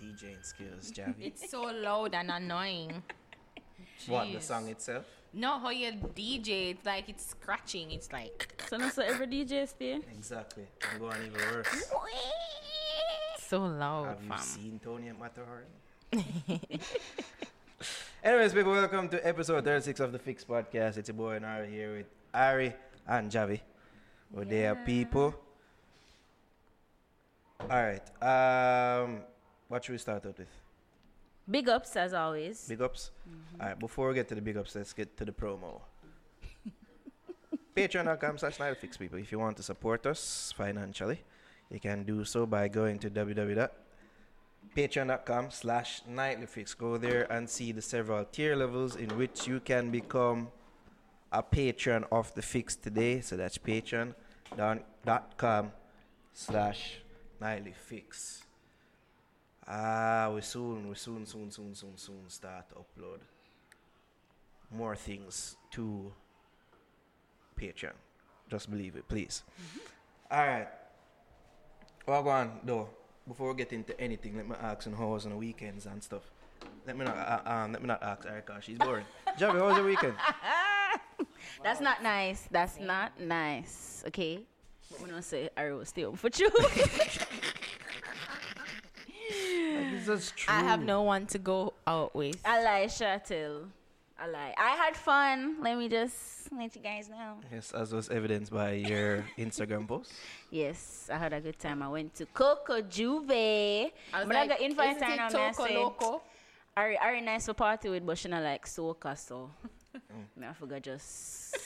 DJing skills, Javi. It's so loud and annoying. What, the song itself? No, how you DJ, it's like it's scratching, it's like... So not so every DJ stay? Exactly. I'm going even worse. So loud, Have fam. You seen Tony at Matterhorn? Anyways, people, welcome to episode 36 of The Fix Podcast. It's your boy and Ari here with Ari and Javi. Oh, they are people. Alright, what should we start out with? Big ups, as always. Big ups? Mm-hmm. All right, before we get to the big ups, let's get to the promo. Patreon.com/NileFix, people. If you want to support us financially, you can do so by going to www.patreon.com/NileFix. Go there and see the several tier levels in which you can become a patron of The Fix today. So that's patreon.com/NileFix. We soon start to upload more things to Patreon. Just believe it, please. Mm-hmm. All right. Well, go on, though. Before we get into anything, let me ask on how was on the weekends and stuff. Let me not ask Erica. She's boring. Javi, how was your weekend? That's not nice. That's not nice. Okay. But we don't say I will stay up for you. That's true. I have no one to go out with. I lie. I had fun. Let me just let you guys know. Yes, as was evidenced by your Instagram post. Yes, I had a good time. I went to Coco Juve. I got invited to Ari nice for party with, but she not like soca, so I forgot just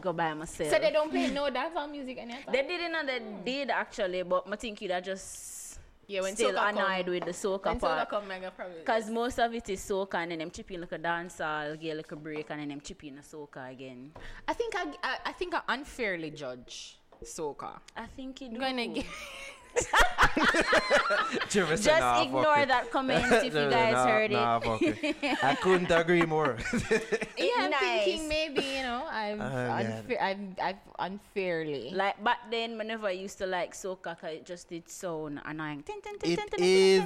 go by myself. So they don't play no dancehall music and anything? They didn't know they did actually, but I think you that just still annoyed with the soca part. Because most of it is soca, and then them chipping like a dancehall, get like a break, and then them chipping a soca again. I think I unfairly judge soca. I think you do. Just ignore that comment if you guys heard it. I couldn't agree more. Yeah, I'm thinking maybe, you know, I've unfairly. Like back then, whenever I used to like soca, it just did so annoying. It is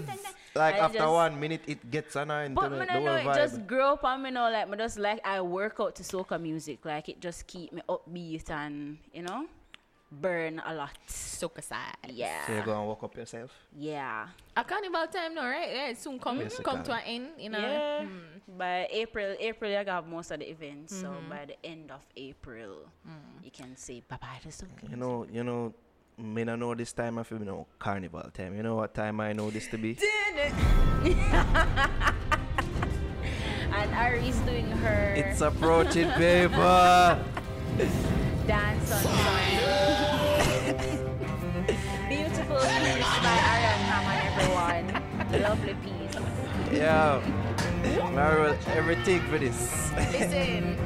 like after 1 minute, it gets annoying. But when I know it just grow up on me now, like I work out to soca music, like it just keep me upbeat and you know. Burn a lot. Soca side. Yeah. So you're going to walk up yourself? Yeah. A carnival time now, right? Yeah, it's soon come to an end, you know. Yeah. Mm. By April, I got most of the events. Mm-hmm. So by the end of April, you can say bye-bye to soca. You know, I don't know this time, I feel no carnival time. You know what time I know this to be? And Ari's doing her... It's approaching, paper. Dance on time. Beautiful piece by Arian Hammond, everyone. Lovely piece. Yeah. Mara, everything for this. Listen.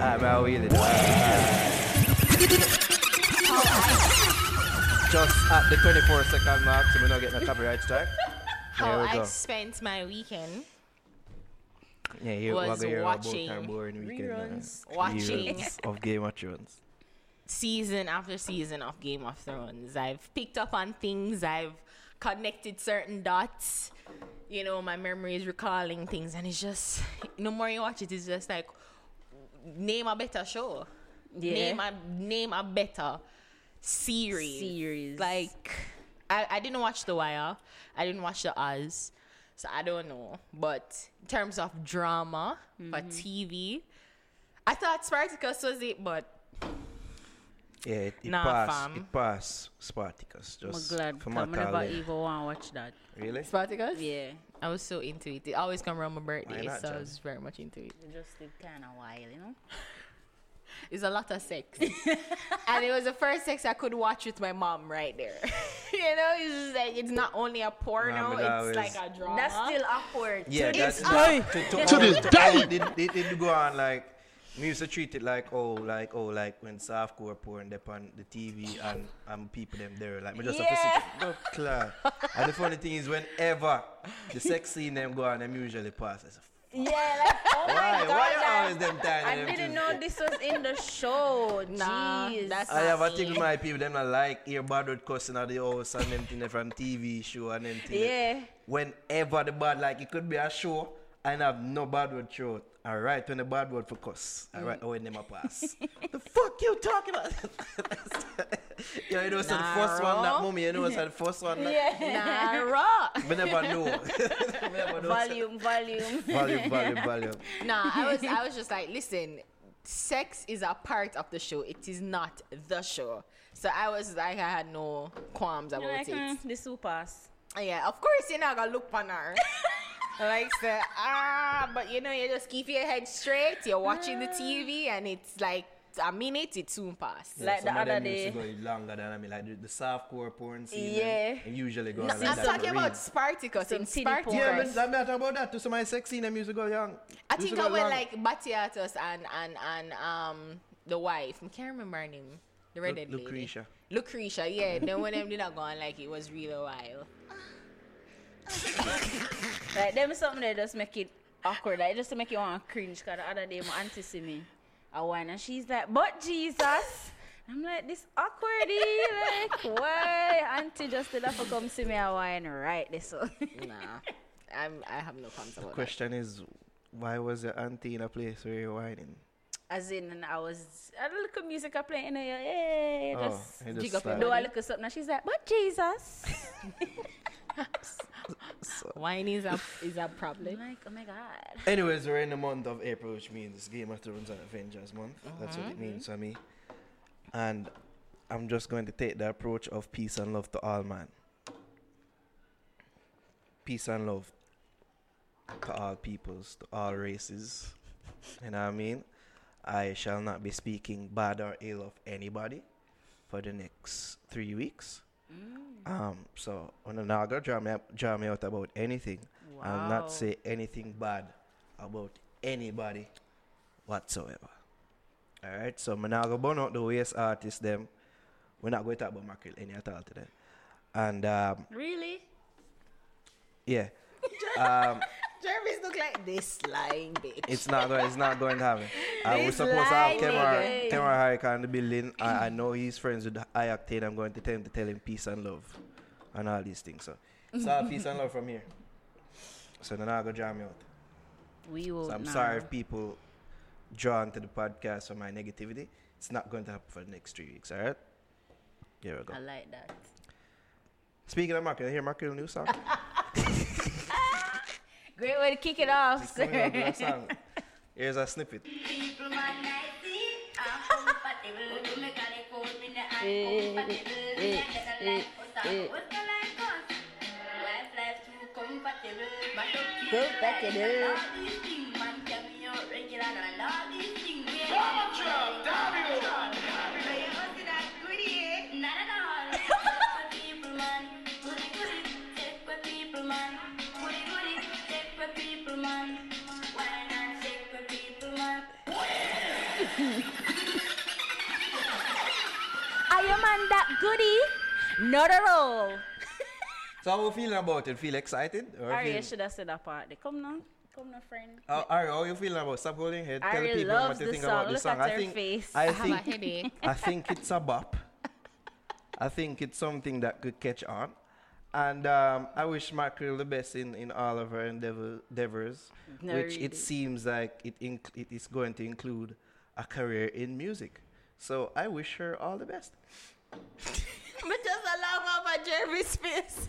I'm out with it. Just at the 24-second mark, so we're not getting a copyright strike. How I spent my weekend. Yeah, here was watching reruns, reruns of Game of Thrones. Season after season of Game of Thrones. I've picked up on things. I've connected certain dots. You know, my memory is recalling things. And it's just, no more you watch it, it's just like, name a better show. Yeah. Name a better series. Like, I didn't watch The Wire. I didn't watch The Oz. So I don't know, but in terms of drama for TV, I thought Spartacus was it, but yeah, it passed Spartacus. Just I'm glad I never even want to watch that. Really? Spartacus? Yeah, I was so into it. It always come around my birthday, so I was very much into it. You just lived kind of wild, you know. It's a lot of sex, and it was the first sex I could watch with my mom right there. You know, it's just like it's not only a porno; it's like a drama. That's still awkward. Yeah, that's to this day. It did go on like We used to treat it like when South were pouring up on the TV and people them there. Like, we just have to sit. Look, clear. And the funny thing is, whenever the sex scene them go on, them usually pass. It's a I didn't know this was in the show. That's I have a thing with my people. Them like hear bad cussing at the house and them thing from TV show and them thing. Yeah. Whenever the bad, like it could be a show and have no bad word throat. All right, when the bad word for cuss. All right, when them a pass. The fuck you talking about? Yeah, you know, it's the first one that mommy. You know, it's the first one that. Yeah, raw. We never know. Volume. Nah, I was just like, listen, sex is a part of the show. It is not the show. So I was like, I had no qualms about it. This will pass. Yeah, of course you're not gonna look on her. Like say, but you know, you just keep your head straight. You're watching the TV, and it's like a minute, it soon pass. Yeah, like the other day, go longer than I mean, like the softcore porn scene. Yeah, and usually go. No, like I'm talking about Spartacus. Spartacus. Yeah, but I'm not about that. To some my sex scene, I used to go young. I think I went like Batiatos and the wife. I can't remember her name. The redhead lady. Lucretia. Yeah. Then when them did not go on, like it was real a while. Like them something that just make it awkward, like just to make you want to cringe. Cause the other day my auntie see me a wine and she's like, but Jesus, I'm like this awkwardy, like why auntie just did have to come see me a wine right this one. Nah, I have no comments about that. The question is, why was your auntie in a place where you're whining? As in, I was a little music I playing in her ear, just jig up and do a little something. And she's like, but Jesus. So. Wine is a problem. Like, oh my God. Anyways, we're in the month of April, which means Game of Thrones and Avengers month. Uh-huh. That's what it means for me. And I'm just going to take the approach of peace and love to all man. Peace and love to all peoples, to all races. You know what I mean? I shall not be speaking bad or ill of anybody for the next 3 weeks. So I'm not gonna draw me out about anything. Wow. I'll not say anything bad about anybody whatsoever. Alright, so I'm not gonna burn out the waste artists them. We're not going to talk about Mackerel any at all today. And really? Yeah. Jeremy's look like this lying bitch. It's not going to happen. We're supposed to have Kemar Highcon in the building. I know he's friends with I-Octane. I'm going to tell him peace and love and all these things. So it's all peace and love from here. So then I'll go jam me out. We will. So I'm sorry if people drawn to the podcast for my negativity. It's not going to happen for the next 3 weeks. All right? Here we go. I like that. Speaking of Mackerel, hear Mackerel new song? Great way to kick it off, sir. Here's a snippet. Are you man that goody? Not at all. So how are you feeling about it? Feel excited? Ari, should have said that part. Come now, friend. Ari, how are you feeling about it? Stop holding head. Tell people what they think about the song. Look at her face. I have a headache. I think it's a bop. I think it's something that could catch on. And I wish Mackerel the best in all of her endeavors, it seems like it is going to include a career in music. So I wish her all the best. But just a laugh off at Jeremy's face.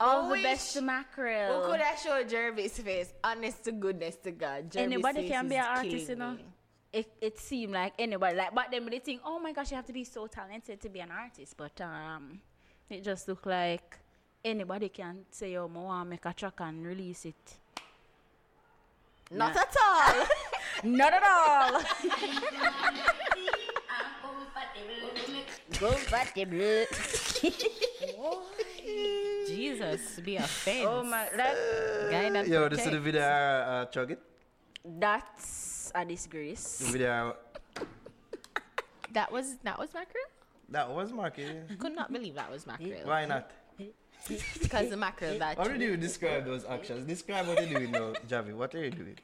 All the best to Mackerel. Who could have showed Jeremy's face? Honest to goodness to God. Jeremy's anybody can be an artist, you know. It seemed like anybody, like, but then they think, oh my gosh, you have to be so talented to be an artist. But it just looked like anybody can say, oh, I want to make a track and release it. Not at all. Not at all. Go back to blue. Jesus, be offense. Oh my, that. Yo, this is the video Chugget. That's a disgrace. The video. That was mackerel. That was mackerel. Could not believe that was mackerel. Why not? Because the mackerel that. How do you describe those actions? Describe what you're doing now, Javi. What are you doing?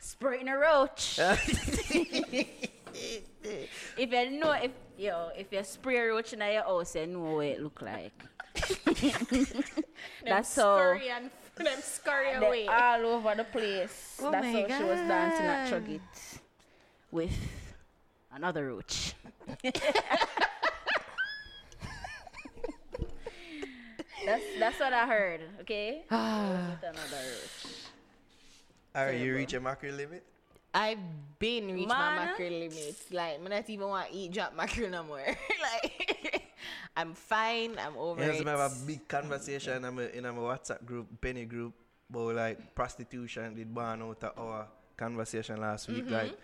Spraying a roach. If you know, if you spray a roach in your house, you know what it look like. That's how. Them scurry away. All over the place. Oh, that's how God. She was dancing at Chugget with another roach. that's what I heard. Okay. With another roach. Are you reach your mackerel limit? I've been reached my mackerel limit. Like, I not even want to eat drop mackerel no more. Like, I'm fine. I'm over it. I have a big conversation in a WhatsApp group, Penny group, about like prostitution. Did ban out of our conversation last week. Mm-hmm. Like,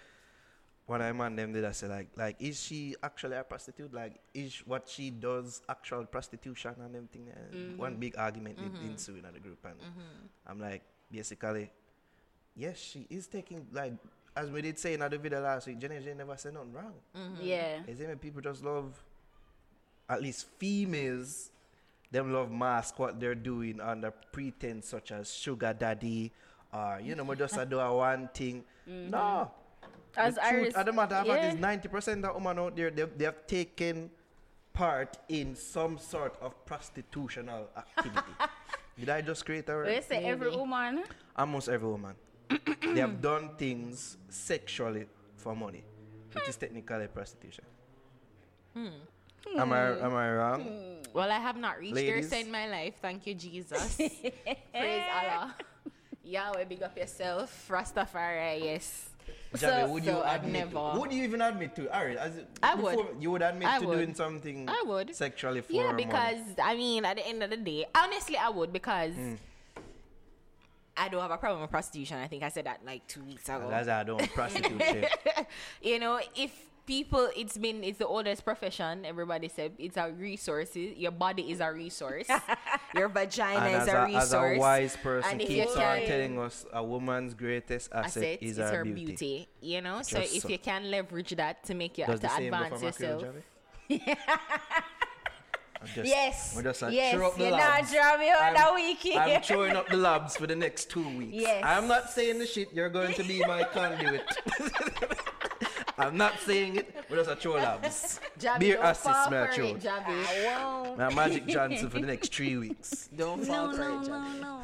when I met them, did I say like, is she actually a prostitute? Like, is what she does actual prostitution and everything? Mm-hmm. One big argument did ensue in the group, and I'm like, basically. Yes, she is taking, like, as we did say in another video last week, Jenny never said nothing wrong. Mm-hmm. Yeah. It's even people just love, at least females, them love mask what they're doing under pretense such as sugar daddy or, you know, just do a one thing. Mm-hmm. No. As the truth of the matter of fact is 90% of women out there, they have taken part in some sort of prostitutional activity. Did I just create a word? They say every woman. Almost every woman. They have done things sexually for money, which is technically prostitution. Am I wrong? Well, I have not reached there in my life. Thank you, Jesus. Praise Allah. Yahweh, big up yourself. Rastafari, yes. Javi, would you even admit to? Alright, I would. You would admit to doing something sexually for money? Yeah, because I mean, at the end of the day, honestly, I would because. I don't have a problem with prostitution. I think I said that like 2 weeks ago. That's I don't prostitute shit. You know, if people, it's the oldest profession. Everybody said it's a resource. Your body is a resource. Your vagina and is a resource. As a wise person and keeps on telling us, a woman's greatest asset is her beauty. You know, just so if you can leverage that to make you to advance yourself. Yes, you're not driving on that weekend. I'm throwing up the labs for the next 2 weeks. Yes. I'm not saying the shit, you're going to be my conduit. I'm not saying it, we're just a throw labs. Be your assist, my throw. My Magic Johnson for the next 3 weeks. Don't fall for it, Javi.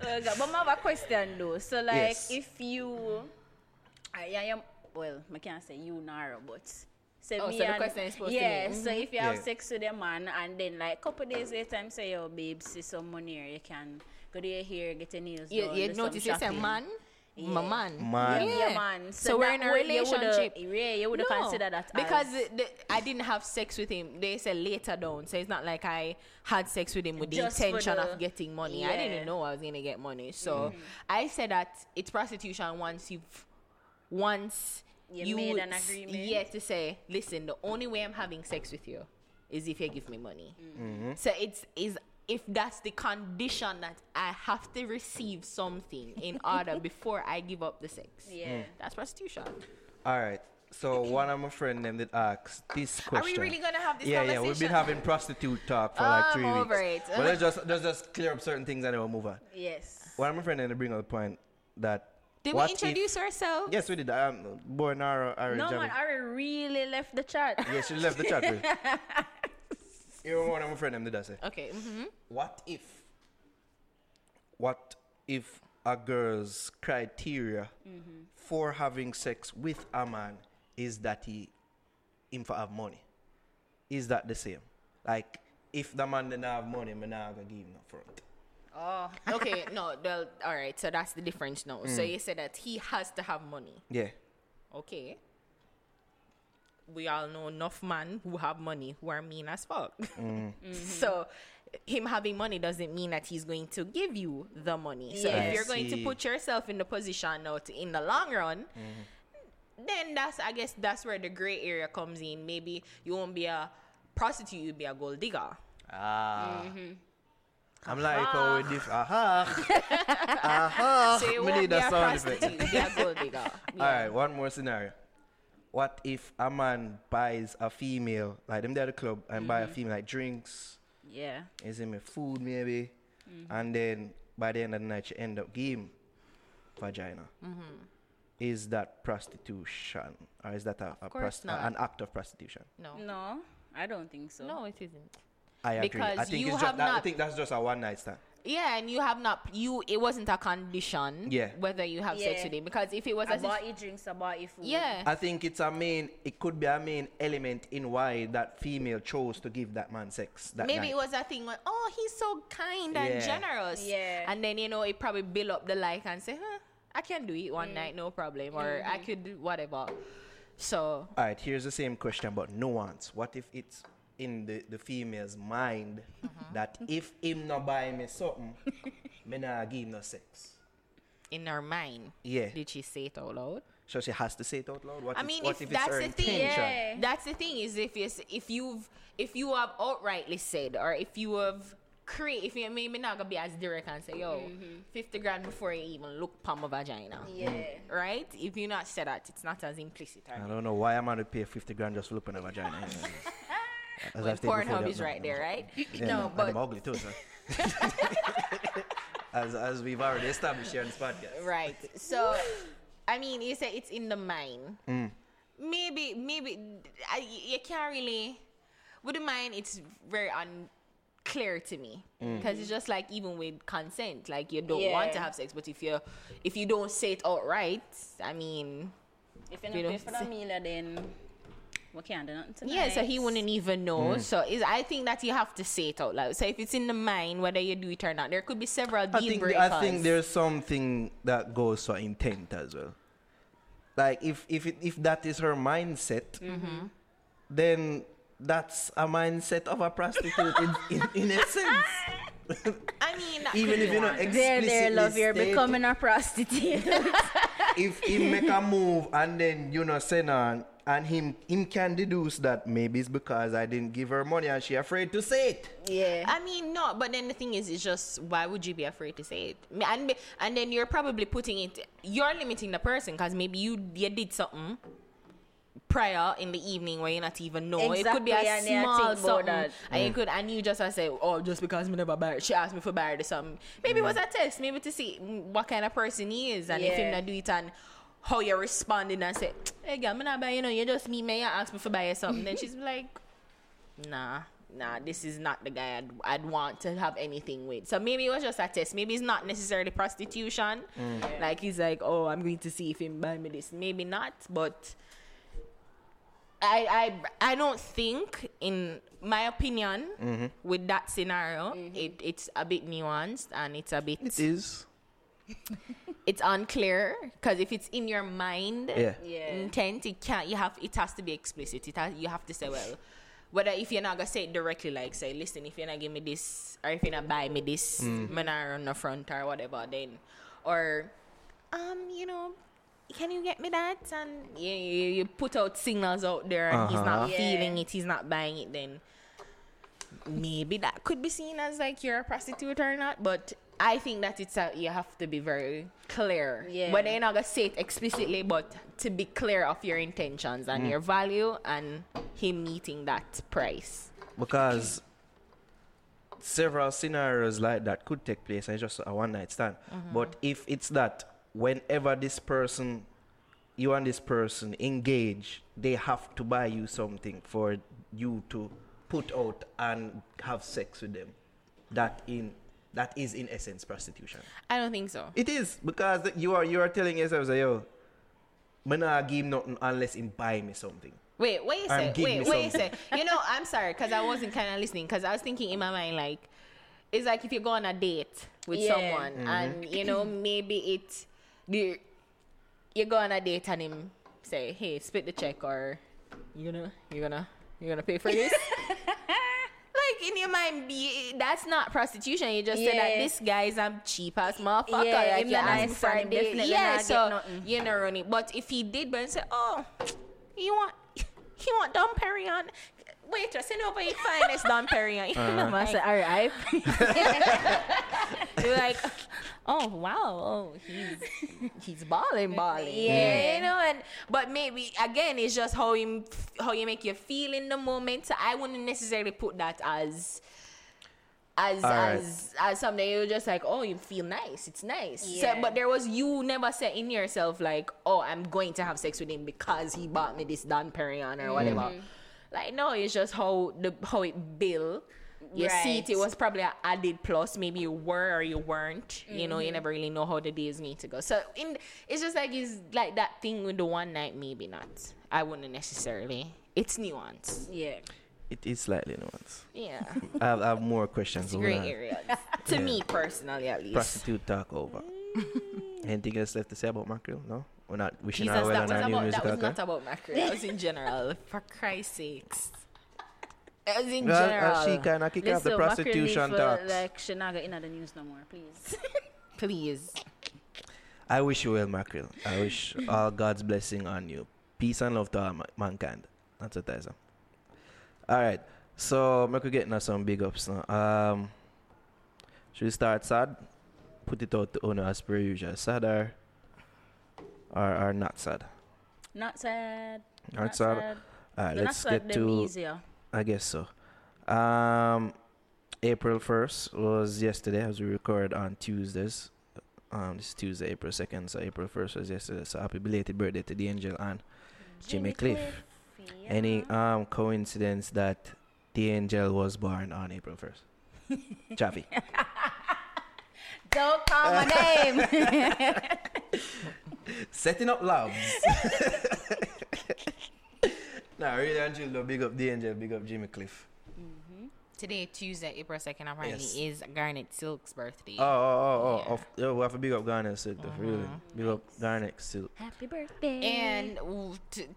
But I have a question though. So like, if you... Well, I can't say you narrow, but say me so the question is supposed to be. So if you have sex with a man and then like a couple days later, I say, yo, babe, see some money here, you can go to your hair, get your nails done. You notice it's a man? Yeah. My man. Man. So we're in a relationship. You would have considered that because I didn't have sex with him. They said later down. So it's not like I had sex with him with just the intention of getting money. Yeah. I didn't know I was going to get money. So I said that it's prostitution once you made an agreement to say, listen, the only way I'm having sex with you is if you give me money. Mm-hmm. So it's if that's the condition that I have to receive something in order before I give up the sex. Yeah. That's prostitution. All right. So one of my friends named it asked this question. Are we really gonna have this conversation? Yeah, we've been having prostitute talk for like 3 weeks. Over it. But let's just clear up certain things and then we'll move on. Yes. One of my friends named bring up the point that did we introduce ourselves? Yes, we did. Born Ari. No, man, Ari really left the chat. Yes, she left the chat. Really. You remember what my friend did I say? Okay. Mm-hmm. What if a girl's criteria for having sex with a man is that he, him for have money? Is that the same? Like, if the man didn't have money, I'm not gonna give him up front. Oh, okay. No, all right. So that's the difference now. So you said that he has to have money. Yeah. Okay. We all know enough men who have money who are mean as fuck. So him having money doesn't mean that he's going to give you the money. So if you're going to put yourself in the position now to, in the long run, then that's, I guess that's where the gray area comes in. Maybe you won't be a prostitute, you'll be a gold digger. Ah. Mm-hmm. I'm like, oh, with this, So you won't be a prostitute, you'll be a gold digger. Yeah. All right, one more scenario. What if a man buys a female, like them there at the club, and mm-hmm. buy a female, like drinks, yeah, is in my food maybe, mm-hmm. and then by the end of the night you end up game vagina. Mm-hmm. Is that prostitution, or is that an act of prostitution? No, I don't think so. No, it isn't. I agree. Because I think I think that's just a one night stand. Yeah, and you have not. It wasn't a condition. Yeah. Whether you have sex with him, because if it was about your drinks, about your food. Yeah. I think it's It could be a main element in why that female chose to give that man sex. Maybe it was a thing. Like, oh, he's so kind and generous. Yeah. And then it probably built up the like and say, I can do it one night, no problem, or I could do whatever. So. All right. Here's the same question, but nuance. What if it's in the female's mind that if him not buy me something, me not give no sex. In her mind? Yeah. Did she say it out loud? So she has to say it out loud? What if that's it's her intention? Yeah. That's the thing, is if you have outrightly said, or if you have created, if you maybe not gonna be as direct and say, yo, 50 grand before you even look palm of vagina. Yeah. Right? If you not said that, it's not as implicit. I don't know why I'm gonna pay 50 grand just to look on a vagina. Pornhub is right there, right? Yeah, no, but I'm ugly too, so. as we've already established here in this podcast. Right. So, you say it's in the mind. Mm. Maybe you can't really. With the mind, it's very unclear to me, because it's just like even with consent, like you don't want to have sex, but if you don't say it outright, if you're not paying for the meal, then. We can't do nothing tonight. Yeah, so he wouldn't even know. So I think that you have to say it out loud. So if it's in the mind, whether you do it or not, there could be several deal breakers. I think there's something that goes for intent as well. Like if that is her mindset, then that's a mindset of a prostitute in essence. Even if you know explicitly, there, love, you're becoming a prostitute. If he make a move and then send on. And him can deduce that maybe it's because I didn't give her money and she afraid to say it. Yeah. No, but then the thing is, it's just, why would you be afraid to say it? And then you're probably you're limiting the person, because maybe you did something prior in the evening where you not even know. Exactly. It could be a small something. And you just say, oh, just because me never buy it, she asked me for buy it or something. Maybe it was a test, maybe to see what kind of person he is, and if him not do it and how you're responding, and say, hey girl, I'm not buying, you just meet me, you ask me for buy you something. Then she's like, nah, this is not the guy I'd want to have anything with. So maybe it was just a test. Maybe it's not necessarily prostitution. Yeah. Like he's like, oh, I'm going to see if he buy me this. Maybe not, but I don't think, in my opinion, with that scenario, it's a bit nuanced, and it's a bit... It is. It's unclear, because if it's in your mind intent, it has to be explicit. You have to say, well, whether if you're not gonna say it directly, like say, listen, if you're not give me this, or if you're not buy me this, when I run the front or whatever, then, or can you get me that? And you put out signals out there, and he's not feeling it, he's not buying it, then maybe that could be seen as like you're a prostitute or not, but. I think that you have to be very clear. Yeah. But they're not going to say it explicitly, but to be clear of your intentions and your value, and him meeting that price. Because several scenarios like that could take place, and it's just a one-night stand. Mm-hmm. But if it's that whenever you and this person engage, they have to buy you something for you to put out and have sex with them, that is in essence prostitution. I don't think so. It is, because you are telling yourself, yo, I'm not give nothing unless he buy me something. Wait, what you say? Wait, you say? I'm sorry, because I wasn't kind of listening, because I was thinking in my mind, like, it's like if you go on a date with someone, and maybe you go on a date and him say, hey, split the check, or you're gonna pay for this. Like in you might be, that's not prostitution. You just said that this guy's a cheap ass motherfucker. Yeah, like, you know, running. But if he did, but say, oh, you want Dom Perignon? Wait, send over your finest Dom Perignon. I said, all right. You're like, oh wow, oh he's balling. Yeah, you know, but maybe again it's just how you make you feel in the moment. So I wouldn't necessarily put that as something you're just like, oh, you feel nice, it's nice. Yeah. So, but there was, you never said in yourself like, oh, I'm going to have sex with him because he bought me this Dom Perignon or whatever. Mm-hmm. Like no, it's just how it built. You see it was probably an added plus. Maybe you were or you weren't. Mm-hmm. You know, you never really know how the days need to go. So it's just like, it's like that thing with the one night, maybe not. I wouldn't necessarily. It's nuance. Yeah. It is slightly nuance. Yeah. I have more questions. It's a great area. To me personally, at least. Prostitute talk over. Anything else left to say about Mackerel? No? We're not wishing our well on our new music. That was not about Mackerel. That was in general. For Christ's sakes. As in general, she kinda kick out the prostitution talks. Like Shinaga in the news no more, please. Please. I wish you well, Mackerel. I wish all God's blessing on you. Peace and love to all mankind. That's what I say. All right. So we could get now some big ups now. Should we start sad? Put it out to owner as per usual. Sad or not sad? Not sad. Not sad. Sad. All right, let's get to easier. I guess so. April 1st was yesterday, as we record on Tuesdays. This is Tuesday, April 2nd, so April 1st was yesterday. So happy belated birthday to the angel and Jimmy Cliff. Yeah. Any coincidence that the angel was born on April 1st? Chaffee. Don't call my name. Setting up labs. Nah, really, Angel, though. Big up the angel, big up Jimmy Cliff. Mm-hmm. Today, Tuesday, April 2nd, apparently, is Garnet Silk's birthday. We have to big up Garnet Silk, really. Big up Garnet Silk. Happy birthday. And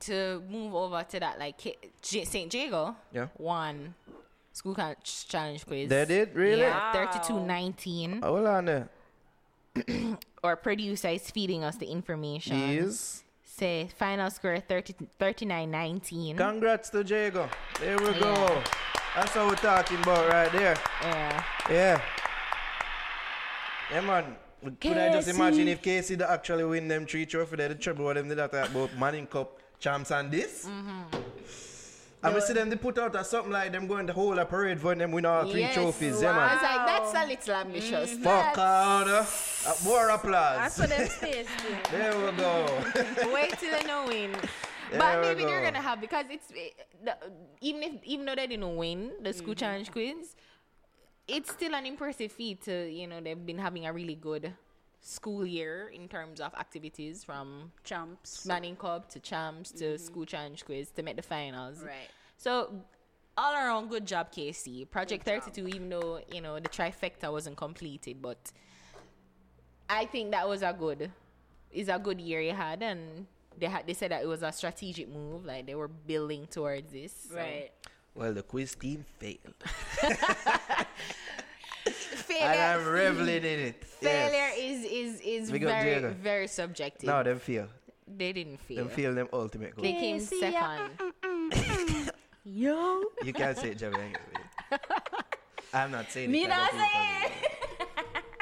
to move over to that, like, St. Jago won school challenge quiz. They did? Really? Yeah, 32-19. Hold on there. Our producer is feeding us the information. Yes. Say final score 39-19. Congrats to Jago. There we go. That's what we're talking about right there. Yeah. Yeah, man. Could I just imagine if Casey actually win them 3 trophies, they'd trouble with them that about Manning Cup champs and this? Mm-hmm. And we see them, they put out something like them going to hold a parade for them win all 3 trophies. Wow. Yeah, man. I was like, that's a little ambitious. Mm-hmm. Fuck out. More applause. That's what them says. There we go. Wait till they don't win. But maybe they're going to have, because it's, even though they didn't win the school challenge quiz, it's still an impressive feat to, you know, they've been having a really good school year in terms of activities, from champs, Manning Cup to champs to school challenge quiz to make the finals. Right. So all around, good job, KC. Project 32, even though you know the trifecta wasn't completed, but I think that was a good year you had, and they said that it was a strategic move, like they were building towards this. So. Right. Well, the quiz team failed. Failure, and I'm reveling in it. Failure is very, very subjective. No, them fail. They didn't fail. Them fail them ultimate goal. They came second. Yo. You can't say it, Jamie. I'm not saying it. Me not saying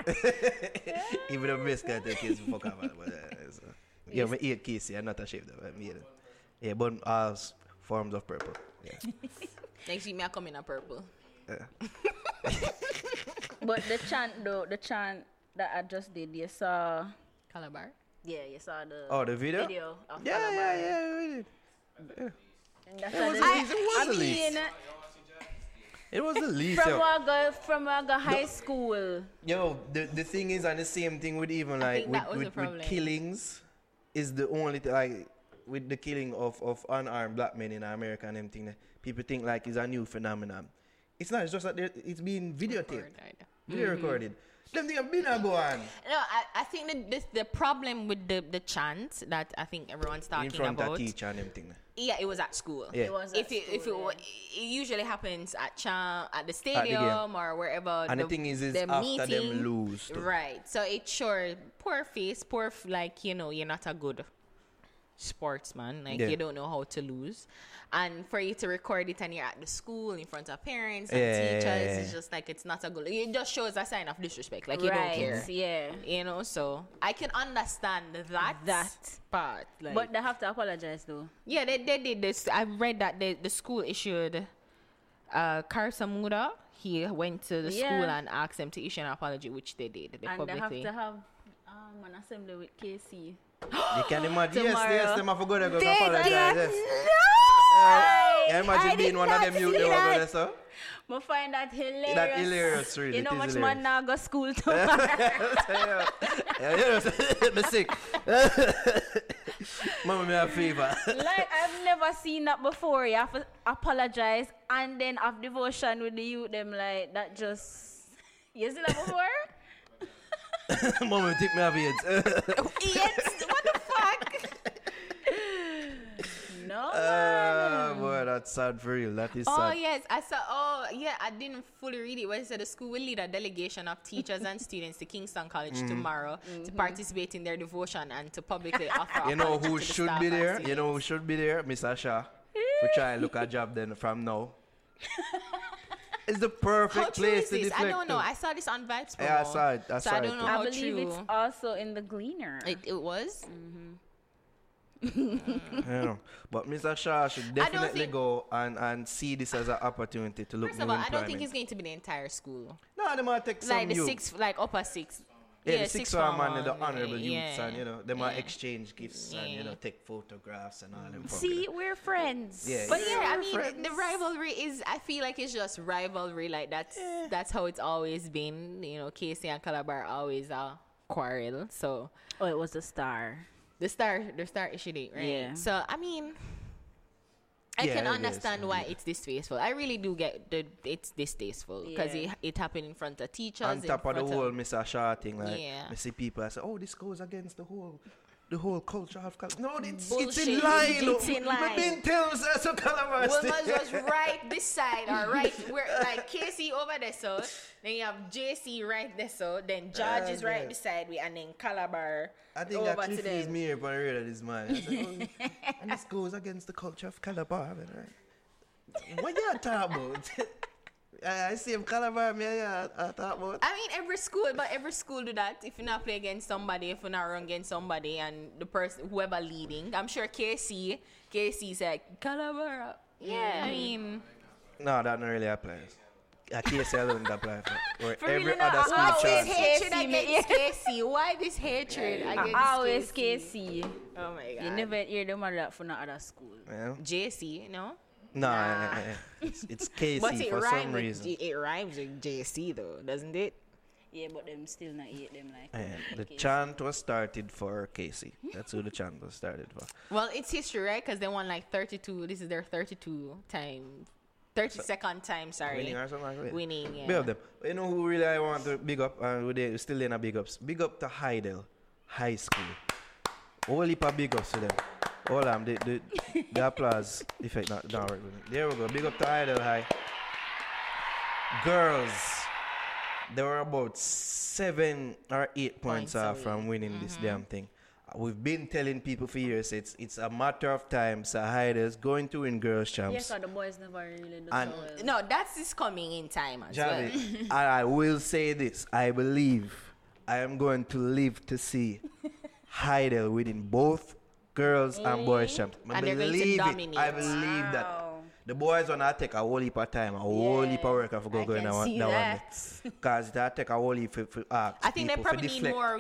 it. Even the best guy take his fuck up. Yeah, I eat Casey. I'm not ashamed of it. Yeah, but all forms of purple. Yeah. Next week, I come in a purple. But the chant that I just did, you saw Calabar? Yeah, you saw the video of Calabar. Yeah. It was the least. From high school. Yo, the thing is, and the same thing with even like with killings is the only like with the killing of unarmed black men in America and everything that people think like is a new phenomenon. It's not. It's just that it's being videotaped. Video recorded. Them thing have been a go on. No, I think that this, the problem with the chant that I think everyone's talking about. In front of teacher and them thing. Yeah, it was at school. Yeah. It was at school, it usually happens at at the stadium or wherever. And the thing is after meeting, them lose. Too. Right. So it's sure, poor face, like, you know, you're not a good sportsman. Like, you don't know how to lose. And for you to record it and you're at the school in front of parents and teachers, it's just like, it's not a good... It just shows a sign of disrespect. Like, you don't care. Yeah. You know, so I can understand that part. Like, but they have to apologize, though. Yeah, they did this. I read that the school issued... Karsamura, he went to the school and asked them to issue an apology, which they did. They have to have an assembly with KC. You can imagine. Yes, them have to go there and apologize. Yes. No! I imagine being one of them youth they were going to say. I find that hilarious. That hilarious, really. You know much man now go school to I'm sick. Mama, me a fever. Like, I've never seen that before. You have to apologize and then have devotion with the youth. Them like, that just... You see that before? Mom, take me off AIDS. AIDS? What the fuck? No, man. Boy, that's sad for real. That is sad. Oh, yes. I saw... Oh, yeah. I didn't fully read it. But it said the school will lead a delegation of teachers and students to Kingston College tomorrow to participate in their devotion and to publicly offer... You know who should be there? You know who should be there? Miss Asha. We try and look at job then from now. It's the perfect place to deflect. I don't know. I saw this on Vibes. Yeah, I saw it. I don't know how true. I believe it's also in the Gleaner. It was? Mm-hmm. Yeah. But Mr. Shah should definitely go and see this as an opportunity to look at. First of all, I don't think it's going to be the entire school. No, they might take some youth. Like upper six. Yeah, the six-arm and the honorable youths and, you know, they might exchange gifts and, you know, take photographs and all them. See, we're friends. Yeah, but I mean, friends. The rivalry is, I feel like it's just rivalry. Like, that's how it's always been. You know, Casey and Calabar always quarrel. So. Oh, it was the Star. The Star issued it, right? Yeah. So, I mean... I can understand why it's distasteful. I really do get that it's distasteful because it happened in front of teachers. On top of the whole Miss Asha thing, like I see people, I say, oh, this goes against the whole culture of Calabar. No, it's in line. It's in line. We've been telling us so Calabar. Wilma's was right this side, all right. We're like KC over there, so then you have JC right there, so then George is right beside we, and then Calabar. I think over that is me here, but I realize it's mine. I said, oh, and this goes against the culture of Calabar, right? What you talking about? I see him Calabar, I thought about. I mean, every school do that. If you not play against somebody, if you not run against somebody, and the person whoever leading, I'm sure KC said Calabar. Yeah, I mean. No, that not really applies. KC alone that applies for every other school. Why this hatred against KC? Why this hatred against KC? Always KC. Oh my God! You never hear them about that for no other school. Yeah. JC, no. Nah. It's KC but it for some reason. It rhymes with JC though, doesn't it? Yeah, but them still not eat them like the KC. Chant was started for KC. That's who the chant was started for. Well, it's history, right? Because they won like 32. This is their 32nd time, sorry. Winning or something like that. Winning, yeah. Big up them. You know who really I want to big up? And they still in a big ups. Big up to Heidel High School. All heap of big ups to them. Hold on, the applause effect not work with me. There we go. Big up to Idle High. Girls, they were about 7 or 8 points off from winning this damn thing. We've been telling people for years it's a matter of time. So Heidel's going to win girls' champs. Yes, the boys never really do so well. No, that's just coming in time as well. And I will say this. I believe I am going to live to see Heidel winning both girls and boys champs. I believe it. I believe that. The boys will not take a whole heap of time, a whole heap of work for going that one. Because they'll take a whole heap for I think they probably need more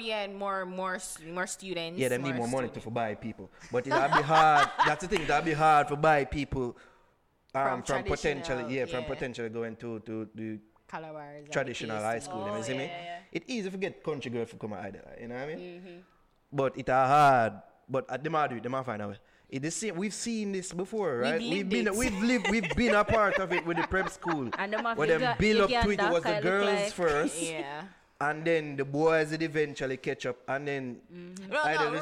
students. Yeah, they need more money to buy people. But that'll be hard. That's the thing. That'll be hard for buy people from potentially going to the traditional high school. You see me? It's easy to get country girls to come out there. You know what I mean? Mm-hmm. But it's hard. But at the moment, they might find a way. We've seen this before, right? We've been a part of it with the prep school. And where them build up to it was the girls first. Yeah. And then the boys did eventually catch up. And then... Mm-hmm. Well, no,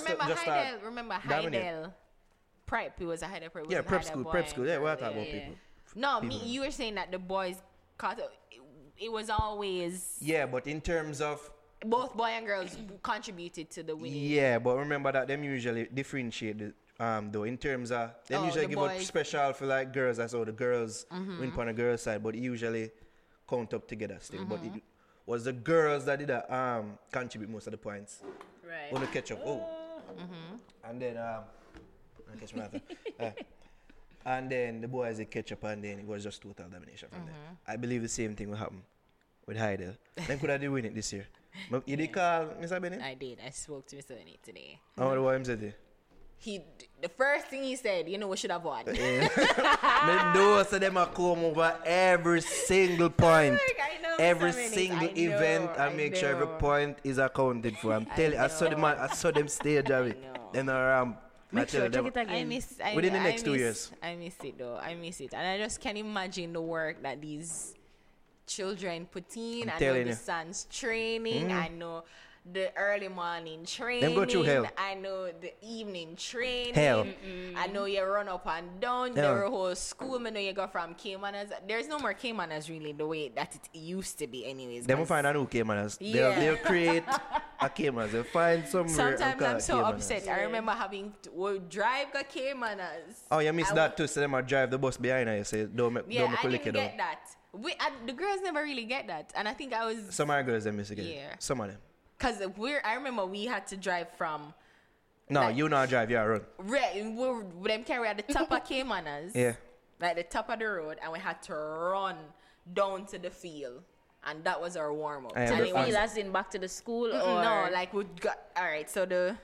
remember Heidel. Prep. It was a Heidel prep. Yeah, prep school. Yeah, we're talking about people. No, people. You were saying that the boys caught up. It was always... Yeah, but in terms of... Both boy and girls contributed to the winning. Yeah, but remember that them usually differentiate the... Though in terms of they usually give boys. Up special for like girls, that's how the girls win on the girls side, but usually count up together still. But it was the girls that did contribute most of the points. Right. On the catch up. And then and then the boys they catch up and then it was just total domination from there. I believe the same thing will happen with Heidel. Then could I do win it this year? You did call Mr. Bennett? I did. I spoke to Mr. Bennett today. How what him said? The first thing he said, you know, we should have won. Those of them are come over every single point. Every single event. I make sure every point is accounted for. I'm telling you, I saw them stage. Then make sure check it again. Within the next 2 years. I miss it though. I miss it. And I just can't imagine the work that these children put in. I know the son's training. I know the early morning training. Go through hell. I know the evening training. Hell. I know you run up and down the whole school. I know you go from K-manners. There's no more K-manners really the way that it used to be anyways. They will find a new K-manners. Yeah. They'll create a K-manners. They'll find somewhere. Sometimes I'm so upset. I remember having to drive the K-manners. Oh, you missed that too. So them drive the bus behind her. You say, don't make it. That. The girls never really get that. And I think I was... Some of our girls, they miss it. Yeah. Some of them. Cause I remember we had to drive from. No, like, you not drive. Yeah, run. Right, we them carry at the top of Caymanas. Yeah. Like the top of the road, and we had to run down to the field, and that was our warm up. And it was as in back to the school. No, like we got all right. So the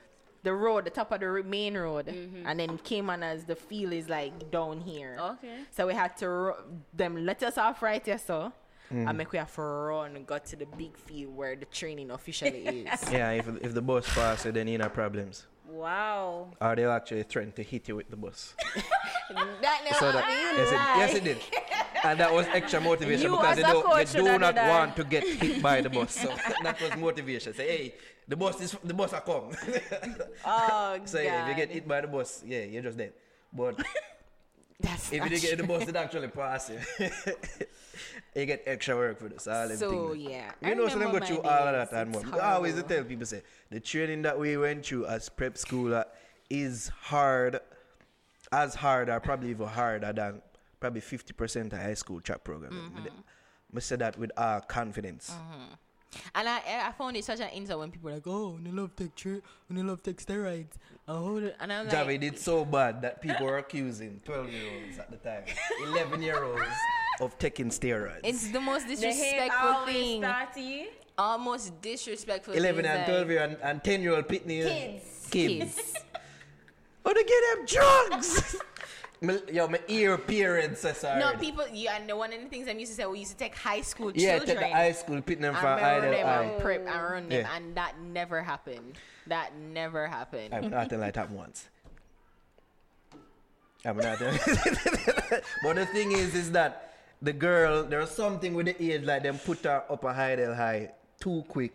road, the top of the main road, and then Caymanas, the field is like down here. Okay. So we had to them let us off right here, so. I make we have to run and got to the big field where the training officially is. Yeah, if the bus passes, then you know problems. Wow. Or they'll actually threaten to hit you with the bus. Yes, it did. And that was extra motivation because they do not want to get hit by the bus. So that was motivation. Say, hey, the bus are come. Oh, so, God. Yeah, if you get hit by the bus, yeah, you're just dead. But... That's if you didn't get the bus, it actually pass you. You get extra work for this. So, yeah. You know, so them got you all of that and more. I always tell people, say, the training that we went through as prep schooler is hard, as hard or probably even harder than probably 50% of high school trap program. I say that with our confidence. And I found it such an insult when people are like, oh, I love tech trip, I love tech steroids. And I'm like... Javi did so bad that people were accusing 12-year-olds at the time, 11-year-olds of taking steroids. It's the most disrespectful thing. Almost disrespectful. 11 and 12-year and 10-year-old pitney. Kids. Oh, they get them drugs. My ear parents are sorry. No, people, and one of the things I used to say, we used to take high school children. Yeah, take the high school, pit them for idle eye. And prep and run them, and that never happened. I'm not like that once. I'm not But the thing is that the girl, there's something with the age, like them put her up a idle high too quick.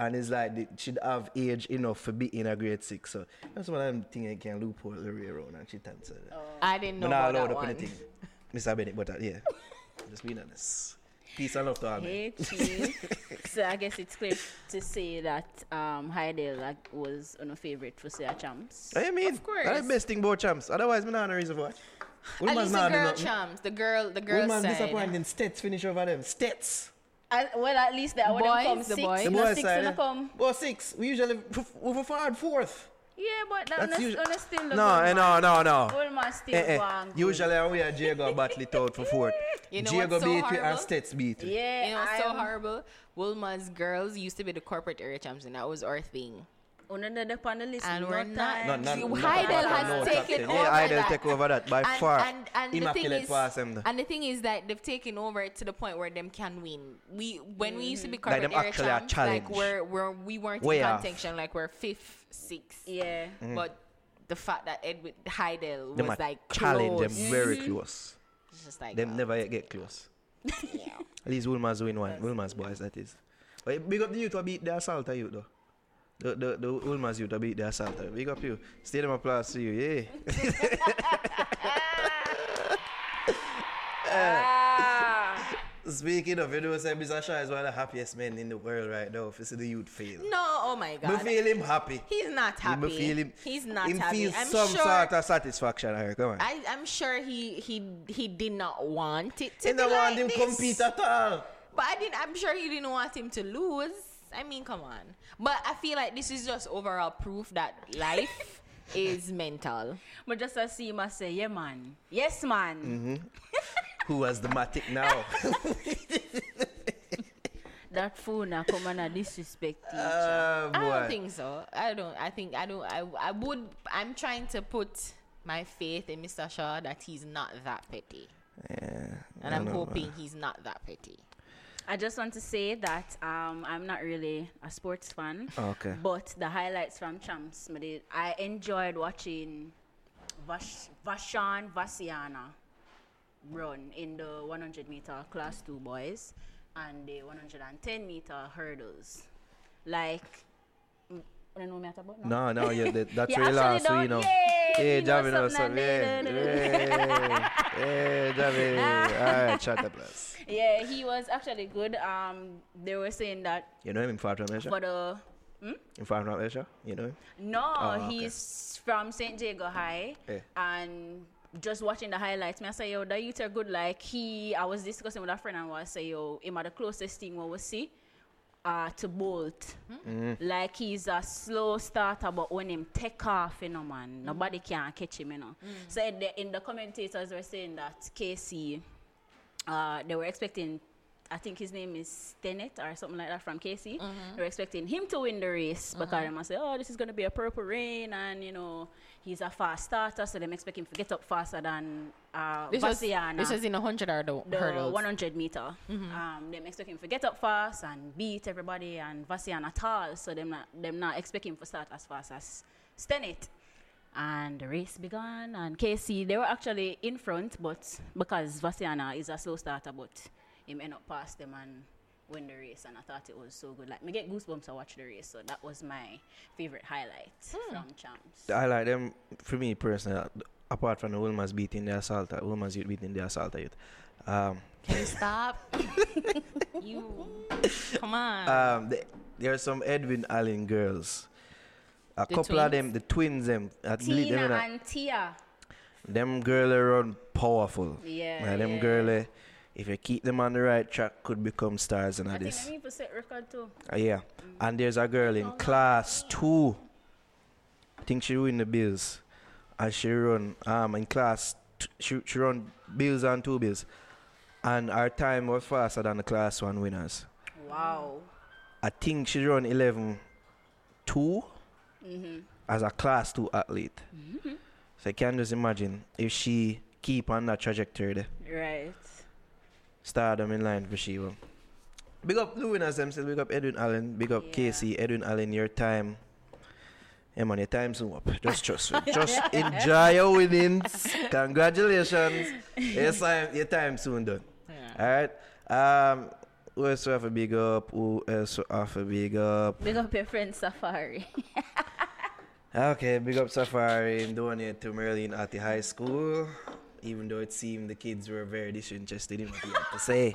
And it's like she'd have age enough for being a grade 6. So that's one of them things I can loophole the way around and she answered that. I didn't know about that one. Mr. Bennett, but yeah. Just being honest. Peace and love to all men. So I guess it's clear to say that Heidel was on a favorite for say a champs. I mean, of course. That's the best thing about champs. Otherwise, I don't know reason for it. At least the girl champs. The girl side. Disappointing. Stets finish over them. Stets. Well, at least that would have come six. Well, six. We usually over fourth. Yeah, but that's still look. No. Usually we are Diego battle it out for fourth. You know Diego beat you and Stets beat you. Yeah, you know what's so horrible? Wilma's girls used to be the corporate area champs, and that was our thing. And we're not. Heidel has taken over. Yeah, Heidel take over that by far. And immaculate pass them. And the thing is that they've taken over it to the point where them can win. When we used to be corporate like them area champs, like we weren't way in contention, like we're fifth, sixth. Yeah. But the fact that Edward Heidel was like challenge them very close. It's just like them never get close. Yeah. At least Wilma's win one. Wilma's boys, that is. But big up the youth to beat the assaulter youth though. The Ulmas youth to beat the assaulter. Big up you. Stay them applause to you, yeah. Speaking of, you know, Mr. Shah is one of the happiest men in the world right now. If you see the youth fail. No, oh my God. We feel him happy. He's not happy. He's not happy. He feels some sort of satisfaction. Come on. I'm sure he did not want it to be like this. He didn't want him compete at all. But I'm sure he didn't want him to lose. I mean, come on. But I feel like this is just overall proof that life is mental. But just as he must say, yeah, man. Yes, man. Mm-hmm. Who has the matic now? That fool now come and disrespect teacher. I don't think so. I'm trying to put my faith in Mr. Shah that he's not that petty. Yeah. And I'm hoping he's not that petty. I just want to say that I'm not really a sports fan. Okay. But the highlights from Champs, I enjoyed watching Vashan Vasiana run in the 100 meter class 2 boys and the 110 meter hurdles. Like, I don't know what about now. No, yeah, that's really last, so you know. Hey, Javi knows something. Hey, Javi. All right, shut up, lads. Yeah, he was actually good. They were saying that. You know him in Fartram Asia? In Fartram Asia? You know him? No, he's from St. Jago High. Yeah. And just watching the highlights, I say, yo, that youth are good. Like, I was discussing with a friend and I say, yo, him are the closest thing we see to Bolt. Mm-hmm. Like, he's a slow starter, but when him take off, you know, man, nobody can catch him, you know. Mm-hmm. So in the commentators were saying that Casey, they were expecting, I think his name is Stennett or something like that from Casey. Mm-hmm. They were expecting him to win the race, but mm-hmm. Karima said, this is going to be a purple rain and, you know, he's a fast starter, so they expect him to get up faster than Vasiana. This is in 100 hurdles. 100 meter. Mm-hmm. They expect him to get up fast and beat everybody, and Vasiana tall, so they're not expecting him to start as fast as Stennett. And the race began, and Casey, they were actually in front, but because Vasiana is a slow starter, but him end up past them and win the race, and I thought it was so good. Like, me get goosebumps to watch the race, so that was my favorite highlight from Champs. I like them, for me personally, apart from the Wilma's beating the assaulter, Wilma's youth beating the assaulter youth. Can you stop? You. Come on. There are some Edwin Allen girls. The twins, Tina and Tia. Them girls run powerful. Yeah. Them girls. If you keep them on the right track, could become stars and all this. I think people set record too. Yeah. Mm-hmm. And there's a girl in class 2. I think she win the bills. And she run in class she run bills and 2 bills. And her time was faster than the class 1 winners. Wow. I think she run 11.2 as a class 2 athlete. Mm-hmm. So you can just imagine if she keep on that trajectory there. Right. Stardom in line for Shiva. Big up the winners themselves, big up Edwin Allen, big up Casey, Edwin Allen, your time. Hey man, your time's up. Just enjoy your winnings. Congratulations. Your time soon done. Yeah. Alright. Who else will have a big up? Big up your friend Safari. Okay, big up Safari and donate to Merlin at the high school. Even though it seemed the kids were very disinterested in what he had to say.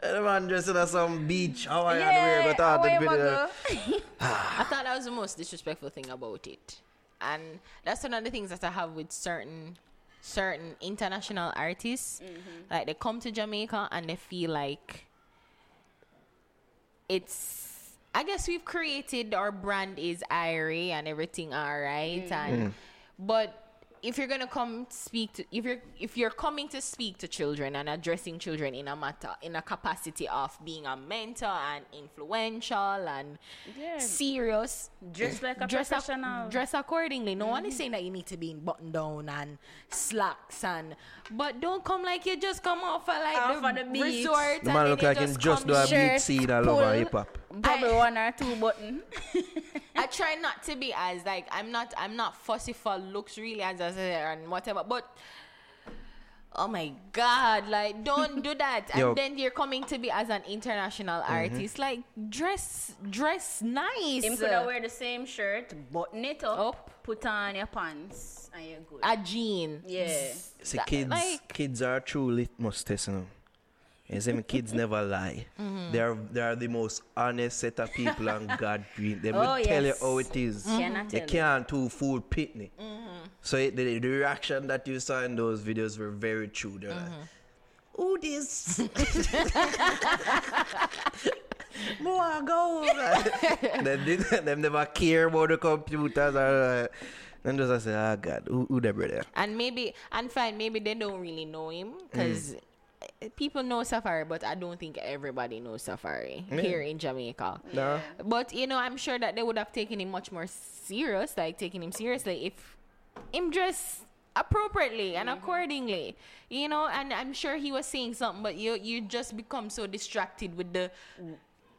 The man dressed in some beach. I thought that was the most disrespectful thing about it. And that's one of the things that I have with certain international artists. Mm-hmm. Like, they come to Jamaica and they feel like it's... I guess we've created our brand is Irie and everything, all right? Mm-hmm. But if you're gonna come speak to, if you're coming to speak to children and addressing children in a capacity of being a mentor and influential and serious, dress like a professional. Dress accordingly. No one is saying that you need to be in button down and slacks but don't come like you just come off the beach. Resort. The man look like him just do a beat scene and love and hip hop. Probably 1 or 2 button. I try not to be as I'm not fussy for looks really as I said and whatever, but oh my God, like, don't do that. And then you're coming to be as an international artist. Like, dress nice. Him could wear the same shirt, button it up, put on your pants, and you're good. A jean. Yeah. See, kids are true litmus test, you know. You see, my kids never lie. Mm-hmm. They are the most honest set of people on God. They will tell you how it is. Mm-hmm. They can't do full pitney. Mm-hmm. So the reaction that you saw in those videos were very true. They're like, "Who this? More go." They never care about the computers or. And just I say, "Ah, God, who the brother?" And maybe they don't really know him because. People know Safari, but I don't think everybody knows Safari here in Jamaica. No. But, you know, I'm sure that they would have taken him much more serious, like taking him seriously, if him dressed appropriately and accordingly, you know, and I'm sure he was saying something, but you just become so distracted with the...